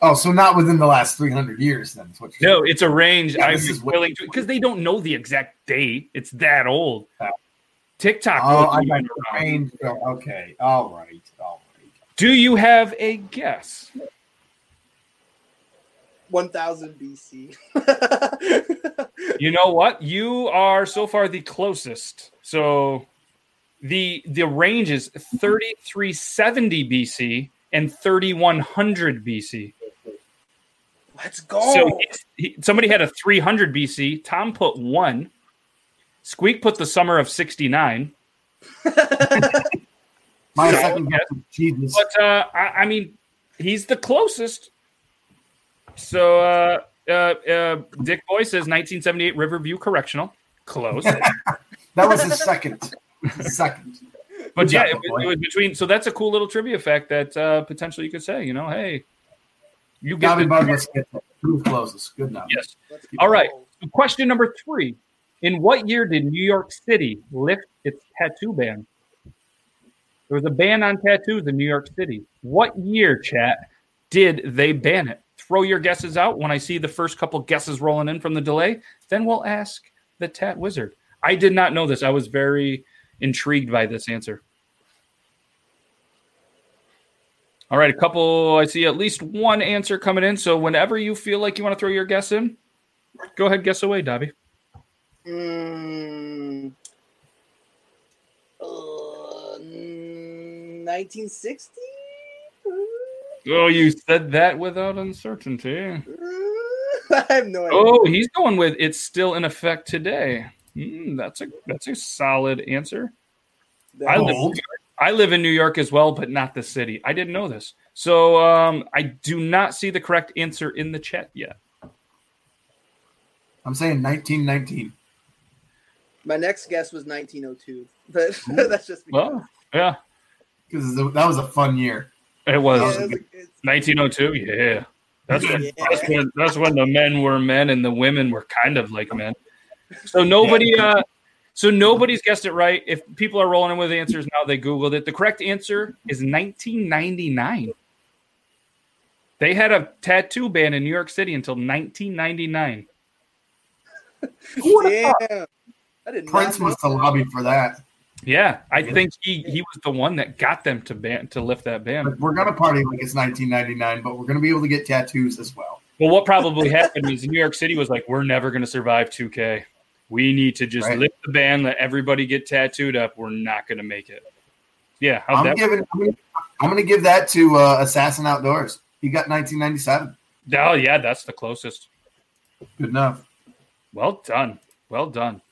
Oh, so not within the last three hundred years, then. Is what you're no, saying. It's a range. Yeah, I'm willing to because they don't know the exact date. It's that old. Wow. TikTok. Oh, I got range. Okay. All right. All right. Do you have a guess? one thousand B C. You know what? You are so far the closest. So the the range is thirty-three seventy B C and thirty-one hundred B C. Let's go. So he, somebody had a three hundred B C. Tom put one. Squeak put the summer of sixty-nine. My second guess. Jesus. But, uh, I, I mean, he's the closest. So, uh, uh, uh, Dick Boy says nineteen seventy-eight Riverview Correctional. Close. That was his second. Second. But, Good yeah, job, it, it was between. So that's a cool little trivia fact that uh, potentially you could say, you know, hey, you got it. Who's closest? Good enough. Yes. All right. So question number three. In what year did New York City lift its tattoo ban? There was a ban on tattoos in New York City. What year, chat, did they ban it? Throw your guesses out. When I see the first couple guesses rolling in from the delay, then we'll ask the Tat Wizard. I did not know this. I was very intrigued by this answer. All right, a couple. I see at least one answer coming in. So whenever you feel like you want to throw your guess in, go ahead, guess away, Dobby. Mm, uh, nineteen sixty? Oh, you said that without uncertainty. I have no idea. Oh, he's going with it's still in effect today. Mm, that's a that's a solid answer. I live, I live in New York as well, but not the city. I didn't know this. So um, I do not see the correct answer in the chat yet. I'm saying nineteen nineteen. My next guess was nineteen oh two, but that's just because. Well, yeah. Because that was a fun year. It was. Yeah, it was nineteen oh two, yeah. That's when, yeah. That's, when, that's when the men were men and the women were kind of like men. So nobody, uh, so nobody's guessed it right. If people are rolling in with answers now, they Googled it. The correct answer is nineteen ninety-nine. They had a tattoo ban in New York City until nineteen ninety-nine. Yeah. Prince must have lobbied for that. Yeah, I think he, he was the one that got them to ban to lift that ban. We're gonna party like it's nineteen ninety-nine, but we're gonna be able to get tattoos as well. Well, what probably happened is New York City was like, we're never gonna survive two K. We need to just right. lift the ban, let everybody get tattooed up. We're not gonna make it. Yeah, I'm that giving. I'm gonna, I'm gonna give that to uh, Assassin Outdoors. He got nineteen ninety-seven. Oh yeah, that's the closest. Good enough. Well done. Well done.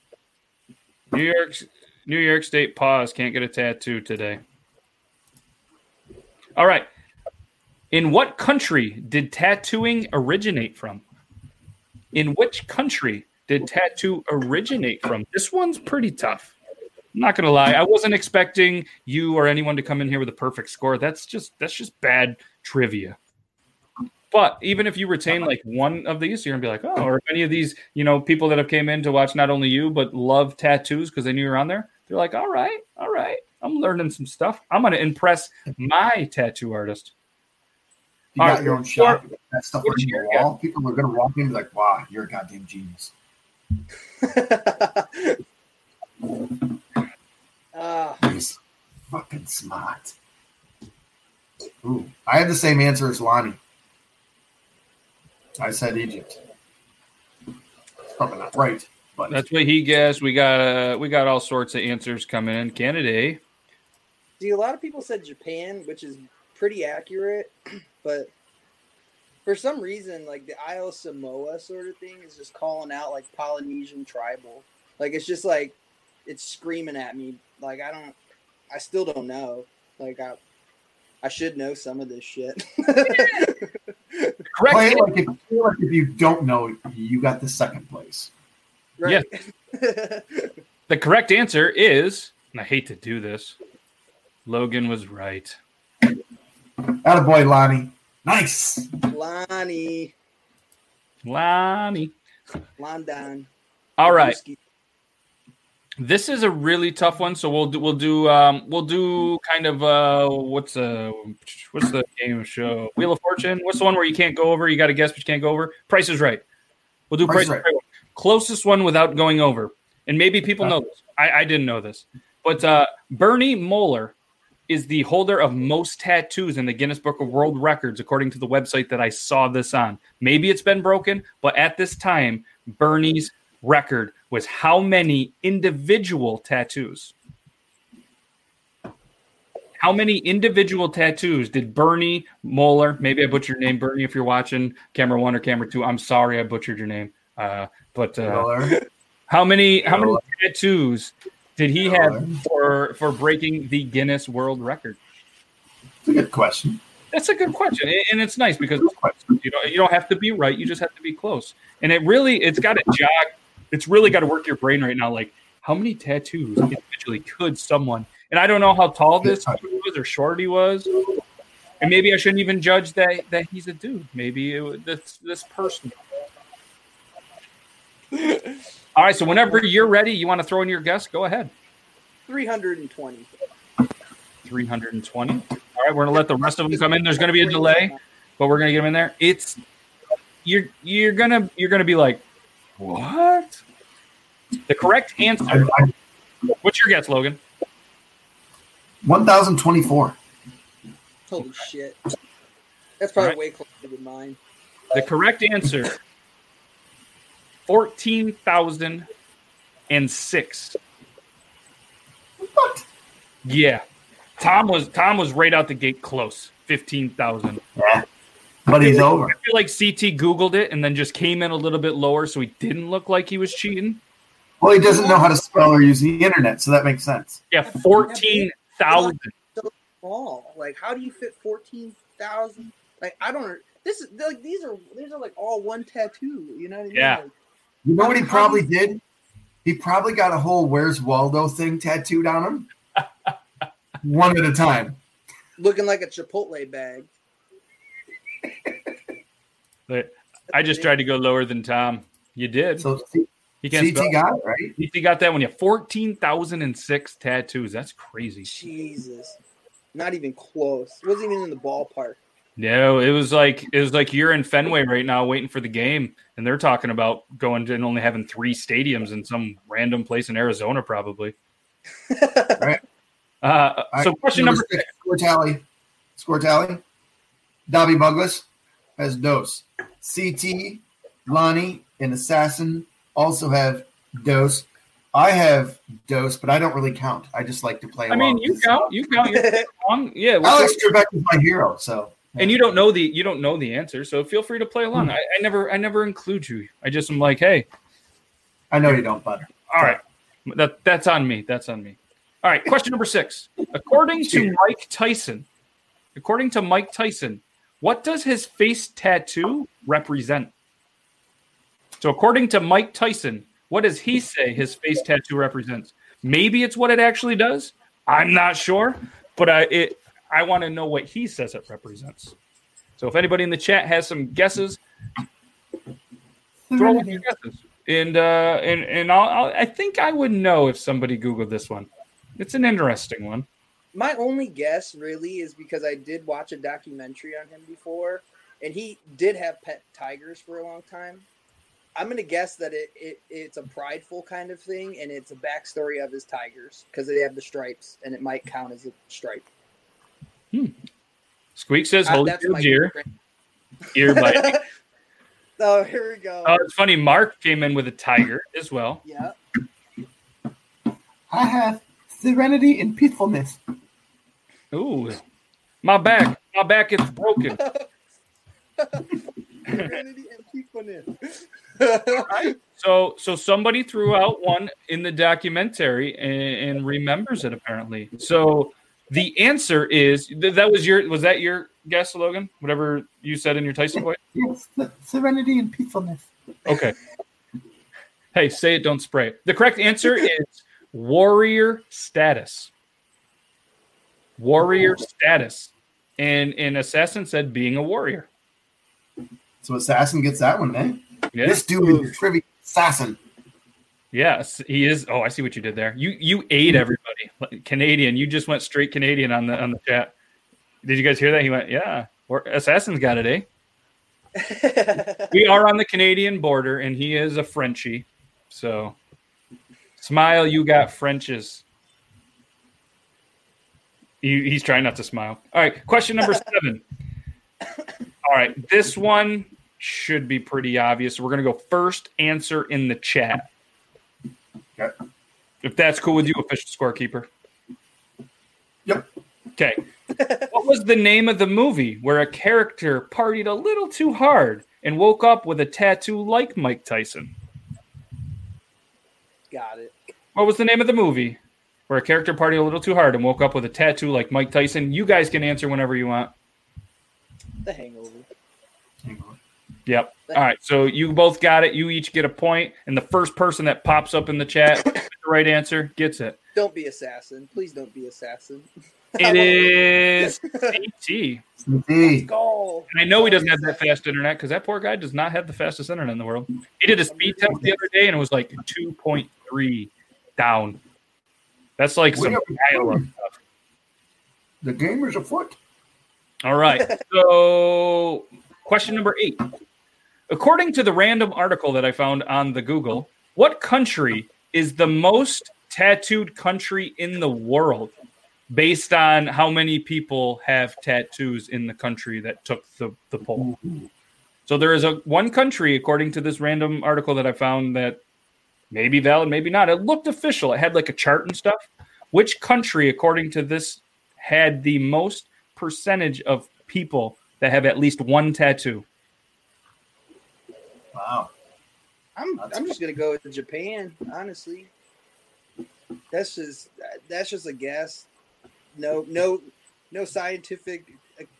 New York, New York State pause. Can't get a tattoo today. All right. In what country did tattooing originate from? In which country did tattoo originate from? This one's pretty tough. I'm not going to lie. I wasn't expecting you or anyone to come in here with a perfect score. That's just that's just bad trivia. But even if you retain like one of these, you're gonna be like, oh, or if any of these, you know, people that have came in to watch not only you, but love tattoos because they knew you're on there. They're like, all right, all right. I'm learning some stuff. I'm gonna impress my tattoo artist. You All got right, your own shop. You got that stuff on the wall. Got? People are going to walk in and be like, wow, you're a goddamn genius. uh, He's fucking smart. Ooh, I had the same answer as Lonnie. I said Egypt. It's probably not right, but that's what he guessed. We got uh, we got all sorts of answers coming in. Canada. See, a lot of people said Japan, which is pretty accurate, but for some reason, like the Isle of Samoa sort of thing is just calling out like Polynesian tribal. Like it's just like it's screaming at me. Like I don't, I still don't know. Like I, I should know some of this shit. Correct. Play it like if, like if you don't know, you got the second place. Right. Yes. The correct answer is, and I hate to do this, Logan was right. Attaboy, Lonnie. Nice. Lonnie. Lonnie. London. All right. This is a really tough one, so we'll do we'll do um, we'll do kind of uh, what's uh what's the game show Wheel of Fortune? What's the one where you can't go over? You got to guess, but you can't go over. Price is Right. We'll do Price, Price is Right. Right. Closest one without going over, and maybe people know this. I, I didn't know this, but uh, Bernie Moeller is the holder of most tattoos in the Guinness Book of World Records, according to the website that I saw this on. Maybe it's been broken, but at this time, Bernie's record was how many individual tattoos? How many individual tattoos did Bernie Moeller, maybe I butchered your name, Bernie, if you're watching camera one or camera two, I'm sorry I butchered your name. Uh, but uh, how many how many tattoos did he have for, for breaking the Guinness World Record? That's a good question. That's a good question, and it's nice because you know you don't have to be right; you just have to be close. And it really, it's got to jog. It's really got to work your brain right now. Like, how many tattoos individually could someone? And I don't know how tall this was or short he was, and maybe I shouldn't even judge that that he's a dude. Maybe it, that's this person. All right, so whenever you're ready, you want to throw in your guess, go ahead. three hundred twenty. three hundred twenty. All right, we're going to let the rest of them come in. There's going to be a delay, but we're going to get them in there. It's you're you're going to you're going to be like, "What?" The correct answer. What's your guess, Logan? one thousand twenty-four. Holy shit. That's probably right. Way closer than mine. The correct answer fourteen thousand six. What? Yeah. Tom was Tom was right out the gate close. fifteen thousand. Yeah. But he's over. I feel like C T Googled it and then just came in a little bit lower so he didn't look like he was cheating. Well, he doesn't know how to spell or use the internet, so that makes sense. Yeah, fourteen thousand. Like, how do you fit fourteen thousand? Like, I don't This is like these are these are like all one tattoo, you know what I mean? Yeah. Like, you know what he probably did? He probably got a whole Where's Waldo thing tattooed on him. One at a time. Looking like a Chipotle bag. I just tried to go lower than Tom. You did. So he can't C T spell. Got it, right? C T got that one. Yeah, fourteen thousand six tattoos. That's crazy. Jesus. Not even close. It wasn't even in the ballpark. No, it was like it was like you're in Fenway right now waiting for the game, and they're talking about going to and only having three stadiums in some random place in Arizona, probably. Right. Uh, so right. Question number, number six. Score tally. Score tally. Dobby Bugless has dose. C T, Lonnie, and Assassin also have dose. I have dose, but I don't really count. I just like to play along. I mean, you count. You count. You're yeah. Alex Trebek is my hero, so. And you don't know the you don't know the answer, so feel free to play along. I, I never I never include you. I just am like, hey, I know you don't, bud. All right, that that's on me. That's on me. All right, question number six. According to Mike Tyson, according to Mike Tyson, what does his face tattoo represent? So, according to Mike Tyson, what does he say his face tattoo represents? Maybe it's what it actually does. I'm not sure, but I it. I want to know what he says it represents. So if anybody in the chat has some guesses, throw in your guesses. And uh, and and I'll, I'll, I think I would know if somebody Googled this one. It's an interesting one. my only guess really is because I did watch a documentary on him before, and he did have pet tigers for a long time. I'm going to guess that it, it it's a prideful kind of thing, and it's a backstory of his tigers because they have the stripes, and it might count as a stripe. Hmm. Squeak says, holy uh, deer. Ear biting. Oh, here we go. Oh, it's funny. Mark came in with a tiger as well. Yeah. I have serenity and peacefulness. Ooh. My back. My back is broken. Serenity and peacefulness. All right. So so somebody threw out one in the documentary and, and remembers it apparently. So the answer is that was your was that your guess, Logan? Whatever you said in your Tyson voice? Yes, serenity and peacefulness. Okay. Hey, say it, don't spray it. The correct answer is warrior status. Warrior status. And and Assassin said being a warrior. So Assassin gets that one, man. Yeah. This dude is a trivia assassin. Yes, he is. Oh, I see what you did there. You you ate everybody. Canadian. You just went straight Canadian on the on the chat. Did you guys hear that? He went, yeah. Or Assassin's got it, eh? We are on the Canadian border, and he is a Frenchie. So, smile, you got Frenches. He, he's trying not to smile. All right, question number seven. All right, this one should be pretty obvious. We're going to go first answer in the chat. Okay. If that's cool with you, official scorekeeper. Yep. Okay. What was the name of the movie where a character partied a little too hard and woke up with a tattoo like Mike Tyson? Got it. What was the name of the movie where a character partied a little too hard and woke up with a tattoo like Mike Tyson? You guys can answer whenever you want. The Hangover. Hangover. Yep. All right, so you both got it. You each get a point, and the first person that pops up in the chat with the right answer gets it. Don't be assassin. Please don't be assassin. It is C T. Let's go. And I know he doesn't have that fast internet because that poor guy does not have the fastest internet in the world. He did a speed test the other day, and it was like two point three down. That's like some dial-up stuff. The gamer's afoot. All right, so question number eight. According to the random article that I found on the Google, what country is the most tattooed country in the world based on how many people have tattoos in the country that took the, the poll? So there is a one country, according to this random article that I found, that may be valid, maybe not. It looked official. It had like a chart and stuff. Which country, according to this, had the most percentage of people that have at least one tattoo? Wow. I'm I'm just going to go with Japan, honestly. That's just that's just a guess. No no no scientific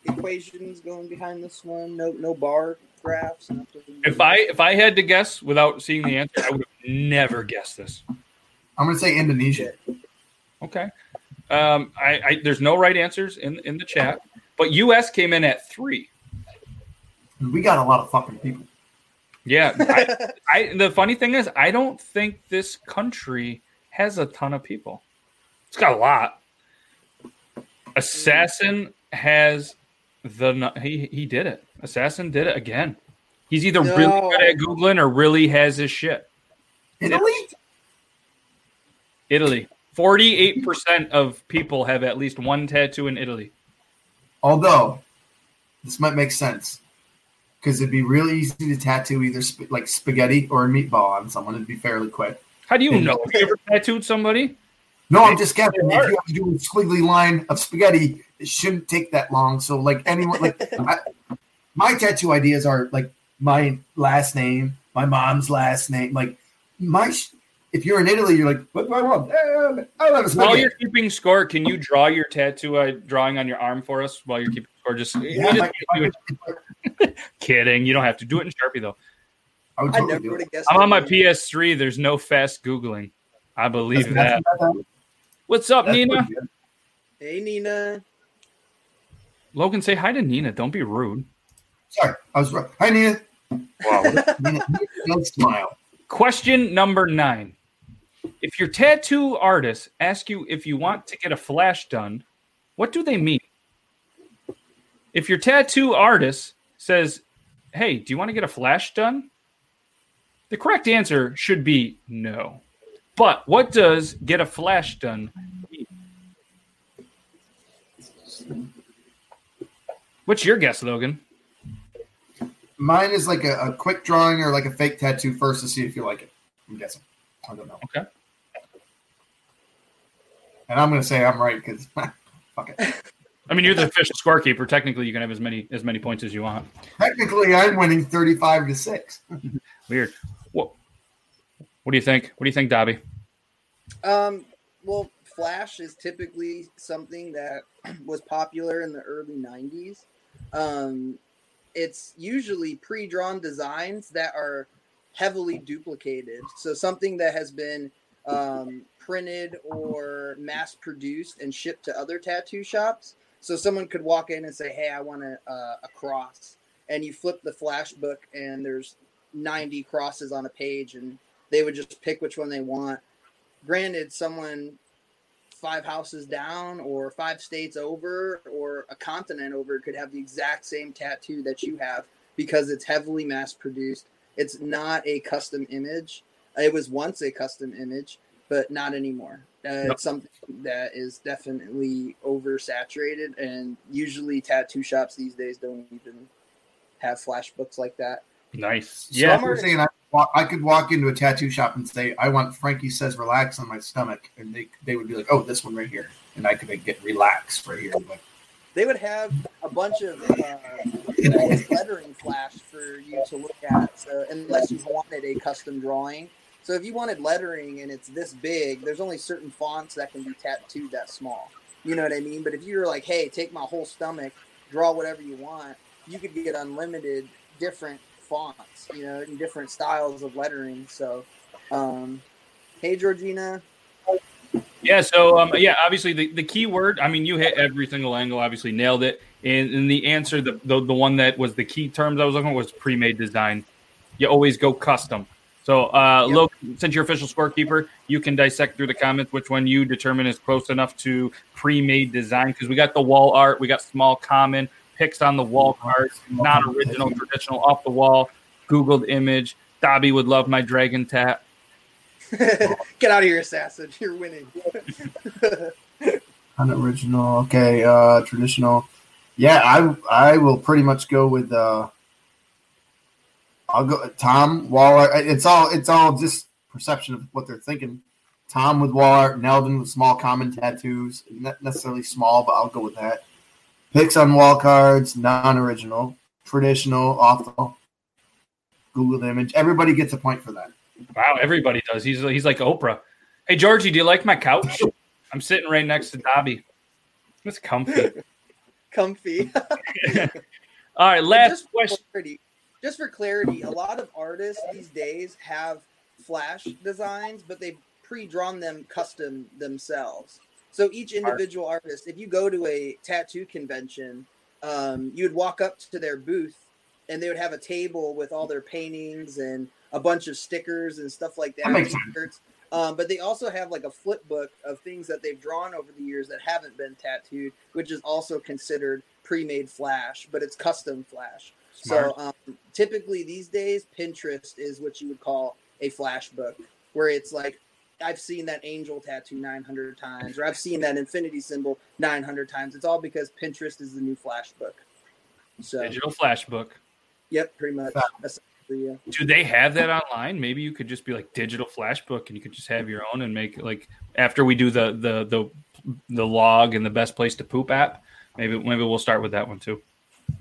equations going behind this one. No no bar graphs. Nothing. If I if I had to guess without seeing the answer, I would have never guessed this. I'm going to say Indonesia. Okay. Um, I, I there's no right answers in in the chat, but U S came in at three. We got a lot of fucking people. Yeah, I, I, the funny thing is, I don't think this country has a ton of people. It's got a lot. Assassin has the he he did it. Assassin did it again. He's either no. really good at Googling or really has his shit. Italy, Italy, forty-eight percent of people have at least one tattoo in Italy. Although this might make sense. Because it'd be really easy to tattoo either sp- like spaghetti or a meatball on someone. It'd be fairly quick. How do you and know? Have you ever tattooed somebody? No, I'm just guessing. If you have to do a squiggly line of spaghetti, it shouldn't take that long. So, like anyone, like I, my tattoo ideas are like my last name, my mom's last name. Like my, if you're in Italy, you're like, what do I want? I love a spaghetti. While you're keeping score, can you draw your tattoo uh, drawing on your arm for us while you're keeping score? Just. Yeah, just like, kidding, you don't have to do it in Sharpie though. I would totally I never do it. I'm on my P S three. There's no fast Googling. I believe that's, that. That's, What's up, Nina? Hey, Nina. Logan, say hi to Nina. Don't be rude. Sorry, I was right. Hi, Nina. Wow. Nina, don't smile. Question number nine. If your tattoo artist asks you if you want to get a flash done, What do they mean? If your tattoo artist says, hey, do you want to get a flash done? The correct answer should be no. But what does get a flash done mean? What's your guess, Logan? Mine is like a, a quick drawing or like a fake tattoo first to see if you like it. I'm guessing. I don't know. Okay. And I'm going to say I'm right because fuck it. I mean, you're the official scorekeeper. Technically, you can have as many as many points as you want. Technically, I'm winning thirty-five to six. Weird. What, what do you think? What do you think, Dobby? Um, well, flash is typically something that was popular in the early nineties. Um, it's usually pre-drawn designs that are heavily duplicated. So something that has been um, printed or mass-produced and shipped to other tattoo shops. So someone could walk in and say, hey, I want a, uh, a cross. And you flip the flash book and there's ninety crosses on a page and they would just pick which one they want. Granted, someone five houses down or five states over or a continent over could have the exact same tattoo that you have because it's heavily mass produced. It's not a custom image. It was once a custom image, but not anymore. Uh, nope. It's something that is definitely oversaturated, and usually tattoo shops these days don't even have flash books like that. Nice. So yeah. You're saying I, I could walk into a tattoo shop and say, I want Frankie Says Relax on my stomach, and they they would be like, oh, this one right here. And I could like, get Relax right here. Like, they would have a bunch of uh, you know, lettering flash for you to look at, so, unless you wanted a custom drawing. So if you wanted lettering and it's this big, there's only certain fonts that can be tattooed that small. You know what I mean? But if you're like, hey, take my whole stomach, draw whatever you want, you could get unlimited different fonts, you know, and different styles of lettering. So, um, hey, Georgina. Yeah, so, um, yeah, obviously the, the key word, I mean, you hit every single angle, obviously nailed it. And, and the answer, the, the the one that was the key terms I was looking for was pre-made design. You always go custom. So, uh, yep. Luke, since you're official scorekeeper, you can dissect through the comments which one you determine is close enough to pre-made design, because we got the wall art, we got small common, pics on the wall art, not original, traditional, off the wall, Googled image. Dobby would love my dragon tat. Get out of here, assassin. You're winning. Unoriginal. Okay, uh, traditional. Yeah, I I will pretty much go with uh, – I'll go Tom wall art. It's all it's all just perception of what they're thinking. Tom with wall art, Nelden with small common tattoos, not necessarily small, but I'll go with that. Picks on wall cards, non-original, traditional, awful. Google image. Everybody gets a point for that. Wow, everybody does. He's he's like Oprah. Hey Georgie, do you like my couch? I'm sitting right next to Dobby. It's comfy. Comfy. All right, last question. Pretty. Just for clarity, a lot of artists these days have flash designs, but they've pre-drawn them custom themselves. So each individual artist, if you go to a tattoo convention, um, you'd walk up to their booth and they would have a table with all their paintings and a bunch of stickers and stuff like that. that um, but they also have like a flip book of things that they've drawn over the years that haven't been tattooed, which is also considered pre-made flash, but it's custom flash. Smart. So um, typically these days, Pinterest is what you would call a flash book, where it's like, I've seen that angel tattoo nine hundred times, or I've seen that infinity symbol nine hundred times. It's all because Pinterest is the new flash book. So, digital flash book. Yep, pretty much. Yeah. Do they have that online? Maybe you could just be like digital flash book, and you could just have your own and make like after we do the the the, the log and the best place to poop app. Maybe maybe we'll start with that one too.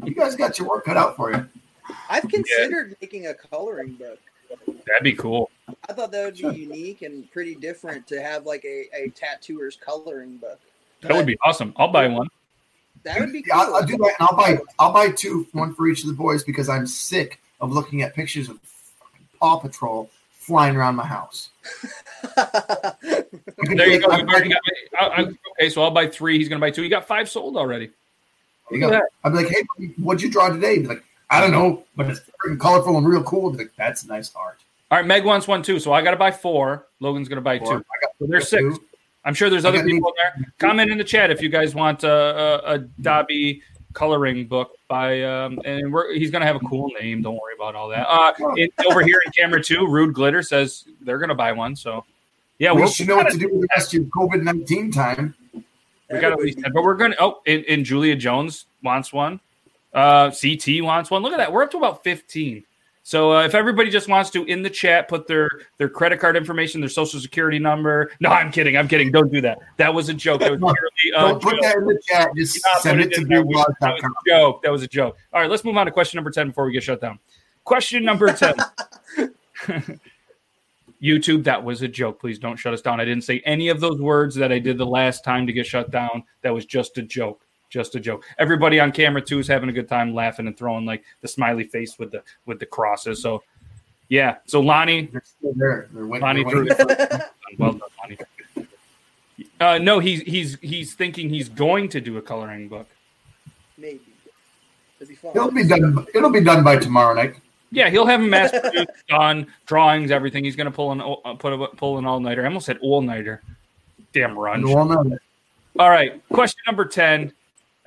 You guys got your work cut out for you. I've considered yeah. making a coloring book. That'd be cool. I thought that would be sure. unique and pretty different to have like a, a tattooer's coloring book. That but would be awesome. I'll buy one. That would be cool. I'll, I'll do that. And I'll buy I'll buy two, one for each of the boys, because I'm sick of looking at pictures of Paw Patrol flying around my house. There you go. I've already got, I, I, okay, so I'll buy three. He's going to buy two. You got five sold already. Go. I'd be like, hey, what'd you draw today? Be like, I don't know, but it's pretty colorful and real cool. Be like, that's nice art. All right, Meg wants one too, so I got to buy four. Logan's going to buy four. two. I got so there's six. Two. I'm sure there's other people in there. Comment in the chat if you guys want a, a, a Dobby coloring book by um, and we're, he's going to have a cool name. Don't worry about all that. Uh, it, over here in camera two, Rude Glitter says they're going to buy one. So yeah, we should know what to do with the rest of COVID nineteen time. We got at least ten, but we're going to. Oh, and, and Julia Jones wants one. Uh, C T wants one. Look at that. We're up to about fifteen. So uh, if everybody just wants to, in the chat, put their, their credit card information, their social security number. No, I'm kidding. I'm kidding. Don't do that. That was a joke. That was purely, uh, Don't put joke. That in the chat. Just yeah, send it, it to beer blog dot com. That was a joke. That was a joke. All right, let's move on to question number ten before we get shut down. Question number ten. YouTube, that was a joke. Please don't shut us down. I didn't say any of those words that I did the last time to get shut down. That was just a joke. Just a joke. Everybody on camera too is having a good time laughing and throwing like the smiley face with the with the crosses. So yeah. So Lonnie, they're still there. They're winning, Lonnie threw it. Well done, Lonnie. Uh, no, he's he's he's thinking he's going to do a coloring book. Maybe. It'll be fun. It'll be done. It'll be done by tomorrow night. Yeah, he'll have mass produced on drawings, everything. He's going to pull an uh, put a, pull an all nighter. I almost said all nighter. Damn run. All right. Question number ten.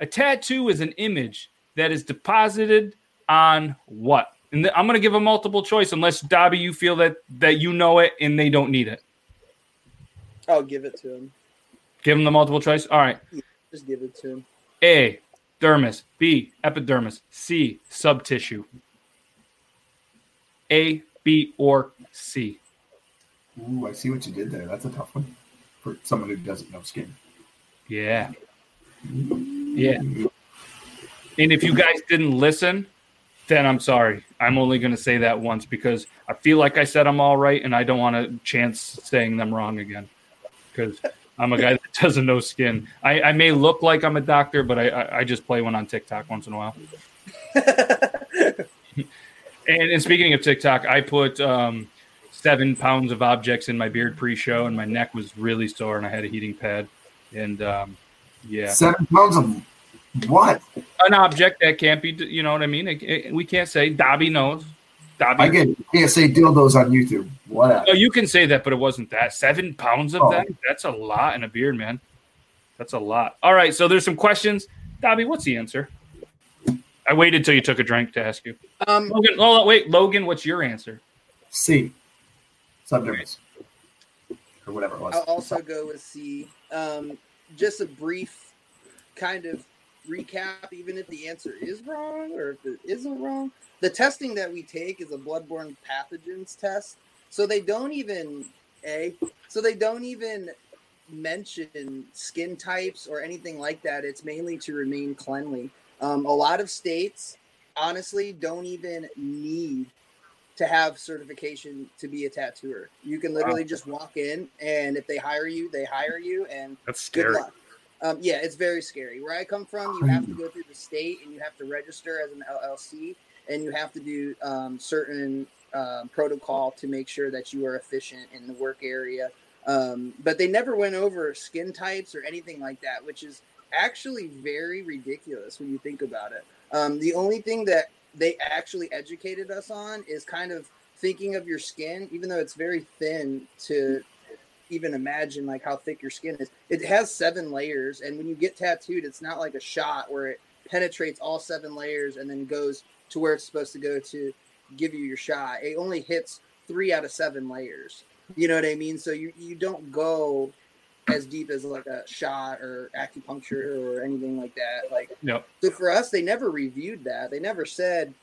A tattoo is an image that is deposited on what? And th- I'm going to give a multiple choice unless, Dobby, you feel that, that you know it and they don't need it. I'll give it to him. Give him the multiple choice? All right. Yeah, just give it to him. A, dermis. B, epidermis. C, subtissue. A, B, or C. Ooh, I see what you did there. That's a tough one for someone who doesn't know skin. Yeah. Yeah. And if you guys didn't listen, then I'm sorry. I'm only going to say that once because I feel like I said I'm all right and I don't want to chance saying them wrong again because I'm a guy that doesn't know skin. I, I may look like I'm a doctor, but I, I, I just play one on TikTok once in a while. and, and speaking of TikTok, I put um, seven pounds of objects in my beard pre-show and my neck was really sore and I had a heating pad. And, um, yeah, seven pounds of what? An object that can't be, you know what I mean? It, it, we can't say. Dobby knows. Dobby. I get it. You can't say dildos on YouTube. What? No, you can say that, but it wasn't that. Seven pounds of oh. that? That's a lot in a beard, man. That's a lot. All right, so there's some questions. Dobby, what's the answer? I waited till you took a drink to ask you. Um, Logan, oh, wait, Logan, what's your answer? C. Subdermis. Or whatever it was. I'll also go with C. Um, Just a brief kind of recap, even if the answer is wrong or if it isn't wrong. The testing that we take is a bloodborne pathogens test. So they don't even a so they don't even mention skin types or anything like that. It's mainly to remain cleanly. Um, a lot of states, honestly, don't even need to have certification to be a tattooer. You can literally wow. just walk in, and if they hire you, they hire you, and that's scary. Good luck. Um, yeah, it's very scary. Where I come from, you have to go through the state, and you have to register as an L L C, and you have to do um, certain um, protocol to make sure that you are efficient in the work area. Um, but they never went over skin types or anything like that, which is actually very ridiculous when you think about it. Um, the only thing that they actually educated us on is kind of thinking of your skin, even though it's very thin to even imagine like how thick your skin is. It has seven layers. And when you get tattooed, it's not like a shot where it penetrates all seven layers and then goes to where it's supposed to go to give you your shot. It only hits three out of seven layers. You know what I mean? So you, you don't go as deep as like a shot or acupuncture or anything like that. Like, no. So for us, they never reviewed that. They never said,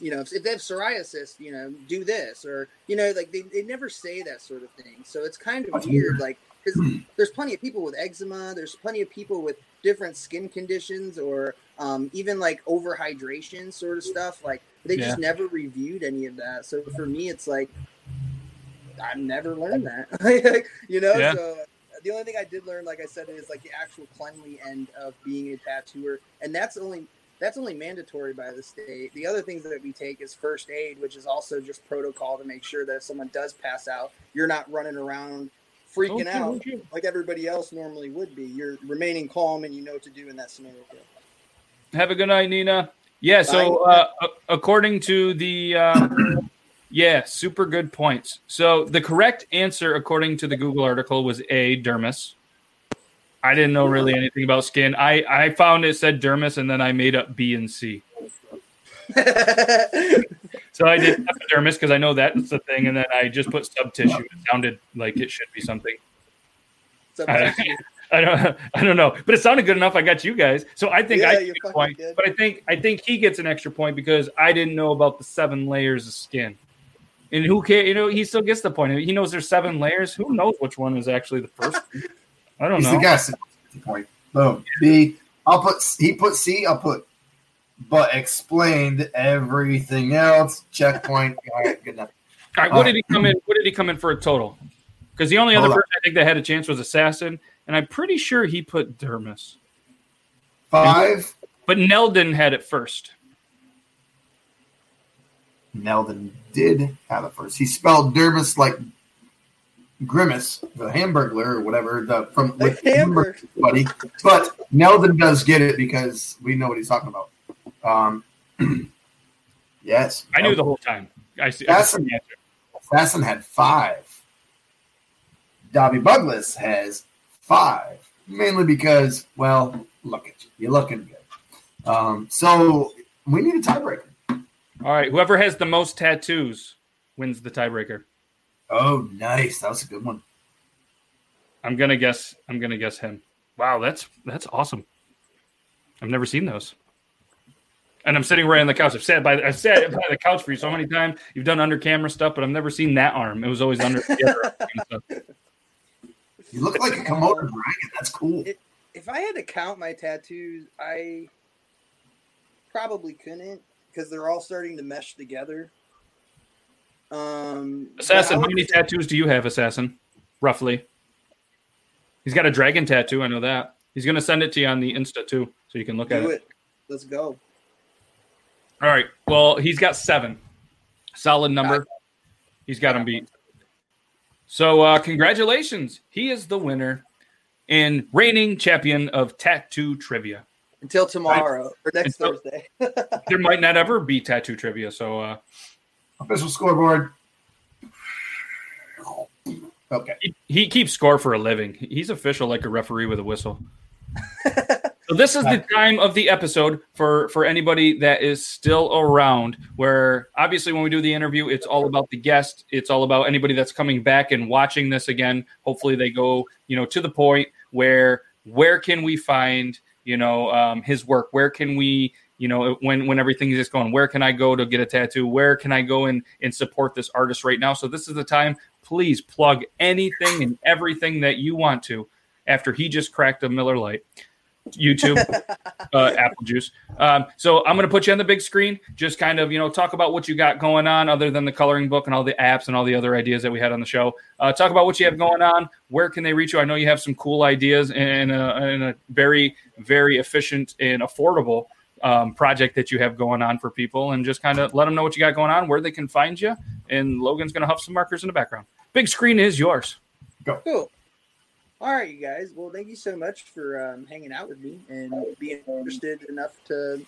you know, if, if they have psoriasis, you know, do this or, you know, like they, they never say that sort of thing. So it's kind of weird. Like, cause there's plenty of people with eczema. There's plenty of people with different skin conditions or um, even like overhydration sort of stuff. Like they yeah. just never reviewed any of that. So for me, it's like, I've never learned that, you know? Yeah. So, the only thing I did learn, like I said, is like the actual cleanly end of being a tattooer. And that's only that's only mandatory by the state. The other things that we take is first aid, which is also just protocol to make sure that if someone does pass out, you're not running around freaking okay, out okay. like everybody else normally would be. You're remaining calm and you know what to do in that scenario. Have a good night, Nina. Yeah, so uh, according to the uh, yeah, super good points. So the correct answer, according to the Google article, was A, dermis. I didn't know really anything about skin. I, I found it said dermis, and then I made up B and C. So I did epidermis because I know that's the thing, and then I just put subtissue. It sounded like it should be something. I, I don't I don't know, but it sounded good enough. I got you guys, so I think yeah, I get a point. Good. But I think I think he gets an extra point because I didn't know about the seven layers of skin. And who cares? You know, he still gets the point. He knows there's seven layers. Who knows which one is actually the first one? I don't He's know. He's the guy that gets the point. Boom. B. I'll put. He put C. I'll put. But explained everything else. Checkpoint. All right. Good enough. All right. What All did right. he come in? What did he come in for a total? Because the only Hold other up. person I think that had a chance was Assassin, and I'm pretty sure he put dermis. Five. But Neldon had it first. Neldon did have it first. He spelled dermis like Grimace, the Hamburglar or whatever, the from the Hamburg buddy. But Neldon does get it because we know what he's talking about. Um, yes, I Neldon. knew the whole time. I see. Assassin, Assassin had five. Dobby Bugless has five, mainly because, well, look at you. You're looking good. Um, so we need a tiebreaker. All right. Whoever has the most tattoos wins the tiebreaker. Oh, nice. That was a good one. I'm going to guess. I'm going to guess him. Wow. That's, that's awesome. I've never seen those. And I'm sitting right on the couch. I've sat by I've sat by the couch for you so many times. You've done under camera stuff, but I've never seen that arm. It was always under the other arm. You look like a Komodo dragon. That's cool. If, if I had to count my tattoos, I probably couldn't because they're all starting to mesh together. Um, Assassin, how many tattoos do you have, Assassin? Roughly. He's got a dragon tattoo. I know that. He's going to send it to you on the Insta, too, so you can look at it. Do it. Let's go. All right. Well, he's got seven. Solid number. He's got him beat. So uh, congratulations. He is the winner and reigning champion of tattoo trivia. Until tomorrow or next Until, Thursday. There might not ever be tattoo trivia. So uh, official scoreboard. Okay. He, he keeps score for a living. He's official like a referee with a whistle. So this is the time of the episode for, for anybody that is still around where obviously when we do the interview, it's all about the guest. It's all about anybody that's coming back and watching this again. Hopefully they go, you know, to the point where, where can we find, you know, um, his work? Where can we, you know, when, when everything is just going, where can I go to get a tattoo? Where can I go and, and support this artist right now? So this is the time, please plug anything and everything that you want to after he just cracked a Miller Lite. YouTube, uh, Apple Juice. Um, so I'm going to put you on the big screen. Just kind of, you know, talk about what you got going on other than the coloring book and all the apps and all the other ideas that we had on the show. Uh, talk about what you have going on. Where can they reach you? I know you have some cool ideas and a, and a very, very efficient and affordable um, project that you have going on for people. And just kind of let them know what you got going on, where they can find you. And Logan's going to huff some markers in the background. Big screen is yours. Go. Cool. All right, you guys. Well, thank you so much for um, hanging out with me and being interested enough to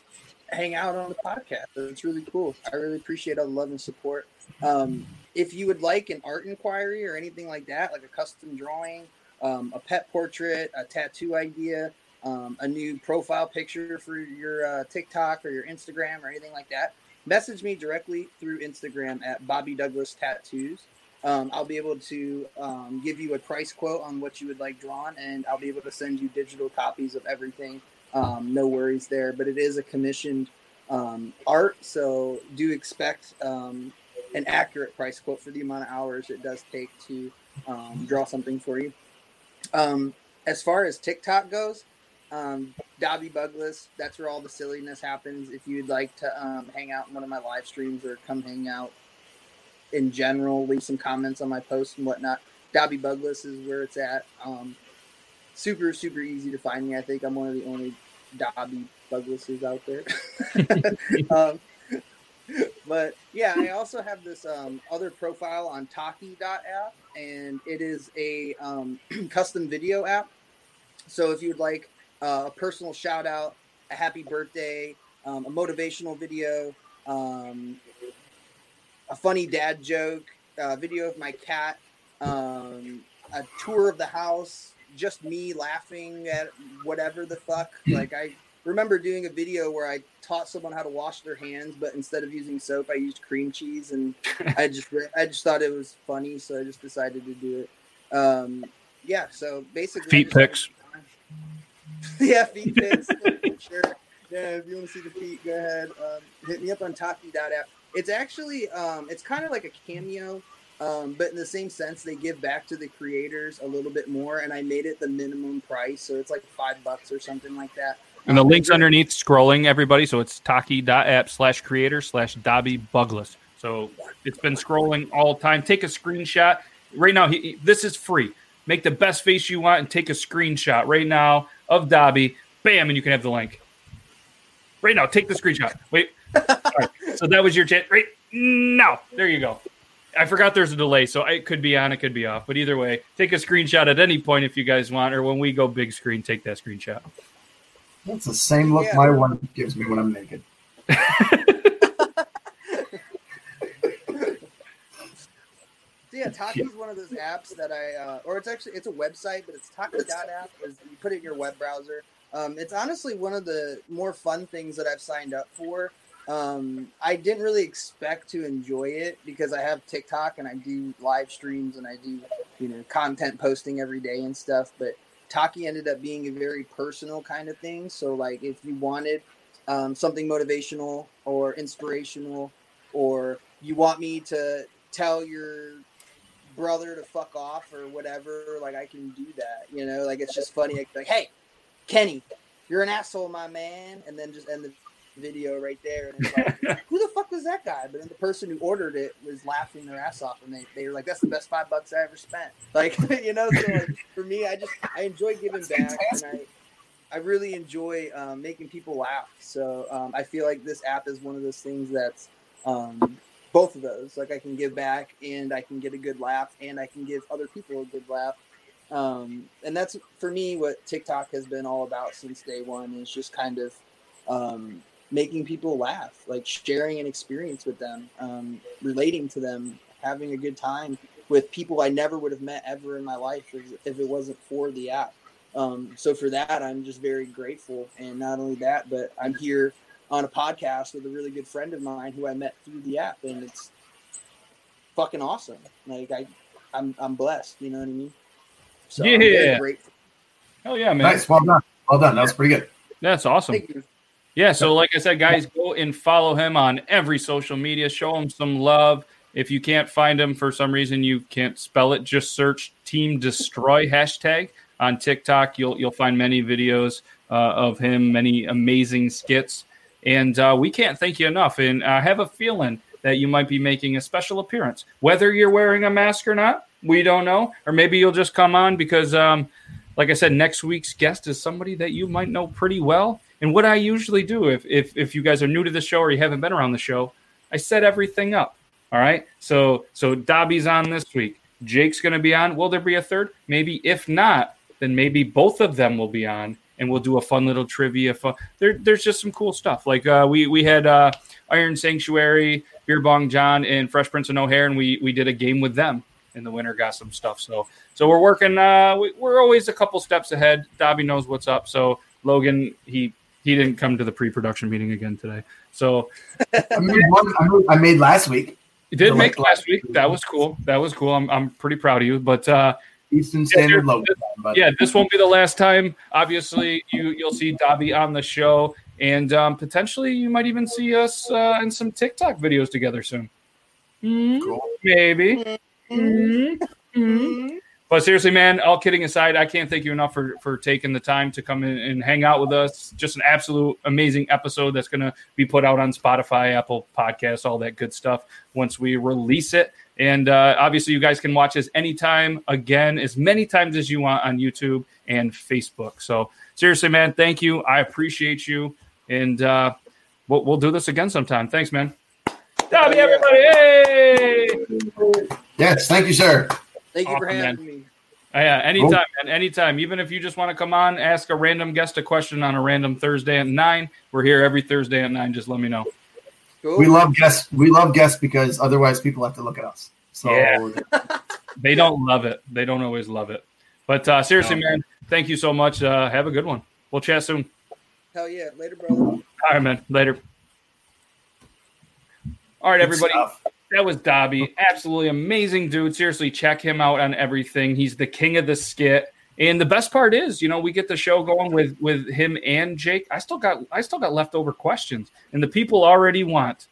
hang out on the podcast. It's really cool. I really appreciate all the love and support. Um, if you would like an art inquiry or anything like that, like a custom drawing, um, a pet portrait, a tattoo idea, um, a new profile picture for your uh, TikTok or your Instagram or anything like that, message me directly through Instagram at Bobby Douglas Tattoos. Um, I'll be able to um, give you a price quote on what you would like drawn, and I'll be able to send you digital copies of everything. Um, no worries there, but it is a commissioned um, art, so do expect um, an accurate price quote for the amount of hours it does take to um, draw something for you. Um, as far as TikTok goes, um, Dobby Bugless, that's where all the silliness happens. If you'd like to um, hang out in one of my live streams or come hang out, in general, leave some comments on my posts and whatnot. Dobby Bugless is where it's at. Um, super, super easy to find me. I think I'm one of the only Dobby Buglesses out there. um, but yeah, I also have this um, other profile on Taki dot app, and it is a um, custom video app. So if you'd like uh, a personal shout out, a happy birthday, um, a motivational video, um, a funny dad joke, a video of my cat, um, a tour of the house, just me laughing at whatever the fuck. Like, I remember doing a video where I taught someone how to wash their hands, but instead of using soap, I used cream cheese, and I just I just thought it was funny, so I just decided to do it. Um, yeah, so basically feet pics. Yeah, feet pics. Sure. Yeah, if you want to see the feet, go ahead. Um, hit me up on Taki dot app. It's actually um, it's kind of like a Cameo. Um, but in the same sense, they give back to the creators a little bit more, and I made it the minimum price, so it's like five bucks or something like that. And the um, link's underneath scrolling, everybody, so it's taki.app slash creator slash Dobby Bugless. So it's been scrolling all the time. Take a screenshot. Right now, he, he, this is free. Make the best face you want and take a screenshot right now of Dobby. Bam, and you can have the link. Right now, take the screenshot. Wait. All right. So that was your chat. Right now. There you go. I forgot there's a delay, so it could be on, it could be off. But either way, take a screenshot at any point if you guys want, or when we go big screen, take that screenshot. That's the same look yeah. my wife gives me when I'm naked. So yeah, Taki's one of those apps that I, uh, or it's actually, it's a website, but it's taki dot app. Is you put it in your web browser. Um, it's honestly one of the more fun things that I've signed up for. Um, I didn't really expect to enjoy it because I have TikTok and I do live streams and I do, you know, content posting every day and stuff. But Taki ended up being a very personal kind of thing. So like if you wanted um, something motivational or inspirational, or you want me to tell your brother to fuck off or whatever, like I can do that, you know, like it's just funny. Like, hey, Kenny, you're an asshole, my man. And then just end the video right there, and it's like, who the fuck was that guy? But then the person who ordered it was laughing their ass off, and they, they were like, that's the best five bucks I ever spent. Like, you know, so like, for me, I just I enjoy giving that's back fantastic. And I I really enjoy um, making people laugh. So um, I feel like this app is one of those things that's um, both of those. Like I can give back and I can get a good laugh and I can give other people a good laugh. Um, and that's for me what TikTok has been all about since day one, is just kind of um, making people laugh, like sharing an experience with them, um, relating to them, having a good time with people I never would have met ever in my life if it wasn't for the app. Um, so for that, I'm just very grateful. And not only that, but I'm here on a podcast with a really good friend of mine who I met through the app, and it's fucking awesome. Like I, I'm, I'm blessed. You know what I mean? So yeah. I'm very grateful. Hell yeah, man. Nice. Well done. Well done. That was pretty good. That's awesome. Thank you. Yeah, so like I said, guys, go and follow him on every social media. Show him some love. If you can't find him for some reason, you can't spell it, just search Team Destroy hashtag on TikTok. You'll you'll find many videos uh, of him, many amazing skits. And uh, we can't thank you enough. And I have a feeling that you might be making a special appearance, whether you're wearing a mask or not. We don't know. Or maybe you'll just come on because, um, like I said, next week's guest is somebody that you might know pretty well. And what I usually do, if, if if you guys are new to the show or you haven't been around the show, I set everything up, all right? So so Dobby's on this week. Jake's going to be on. Will there be a third? Maybe. If not, then maybe both of them will be on, and we'll do a fun little trivia. Fun. There, there's just some cool stuff. Like uh, we we had uh, Iron Sanctuary, Beerbong John, and Fresh Prince of No Hair, and we we did a game with them in the winter, got some stuff. So, so we're working. Uh, we, we're always a couple steps ahead. Dobby knows what's up. So Logan, he... He didn't come to the pre-production meeting again today. So I made, one, I made last week. You did make last week. That was cool. That was cool. I'm I'm pretty proud of you. But uh, Eastern Standard yeah, Logan. But. Yeah, this won't be the last time. Obviously, you you'll see Dobby on the show, and um, potentially you might even see us uh, in some TikTok videos together soon. Mm-hmm. Cool. Maybe. Mm-hmm. Mm-hmm. But seriously, man, all kidding aside, I can't thank you enough for, for taking the time to come in and hang out with us. Just an absolute amazing episode that's going to be put out on Spotify, Apple Podcasts, all that good stuff once we release it. And uh, obviously, you guys can watch this anytime, again, as many times as you want on YouTube and Facebook. So seriously, man, thank you. I appreciate you. And uh, we'll, we'll do this again sometime. Thanks, man. Dobby, everybody. Hey! Yes, thank you, sir. Thank you awesome, for having man. me. Uh, yeah, anytime, oh. man, anytime. Even if you just want to come on, ask a random guest a question on a random Thursday at nine. We're here every Thursday at nine. Just let me know. Cool. We love guests. We love guests because otherwise people have to look at us. So yeah. They don't love it. They don't always love it. But uh, seriously, man, thank you so much. Uh, have a good one. We'll chat soon. Hell yeah. Later, brother. All right, man. Later. All right, everybody. That was Dobby. Absolutely amazing dude. Seriously, check him out on everything. He's the king of the skit. And the best part is, you know, we get the show going with, with him and Jake. I still got I still got leftover questions. And the people already want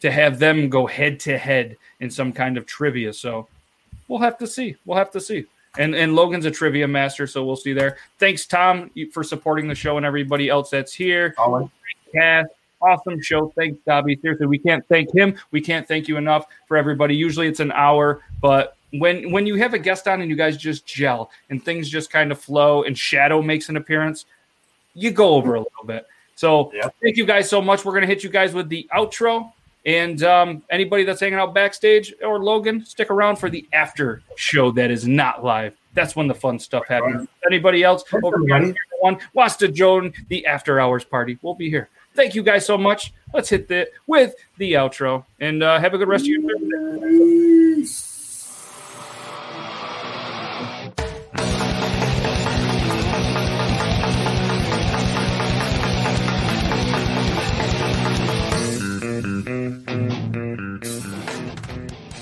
to have them go head-to-head in some kind of trivia. So we'll have to see. We'll have to see. And and Logan's a trivia master, so we'll see there. Thanks, Tom, for supporting the show and everybody else that's here. Right. Cast, awesome show. Thanks, Dobby. Seriously, we can't thank him. We can't thank you enough for everybody. Usually it's an hour, but when when you have a guest on and you guys just gel and things just kind of flow and Shadow makes an appearance, you go over a little bit. So yeah. Thank you guys so much. We're going to hit you guys with the outro. And um, anybody that's hanging out backstage or Logan, stick around for the after show that is not live. That's when the fun stuff happens. Right. Anybody else over here wants to join the after hours party, we'll be here. Thank you guys so much. Let's hit it with the outro. And uh, have a good rest of your day.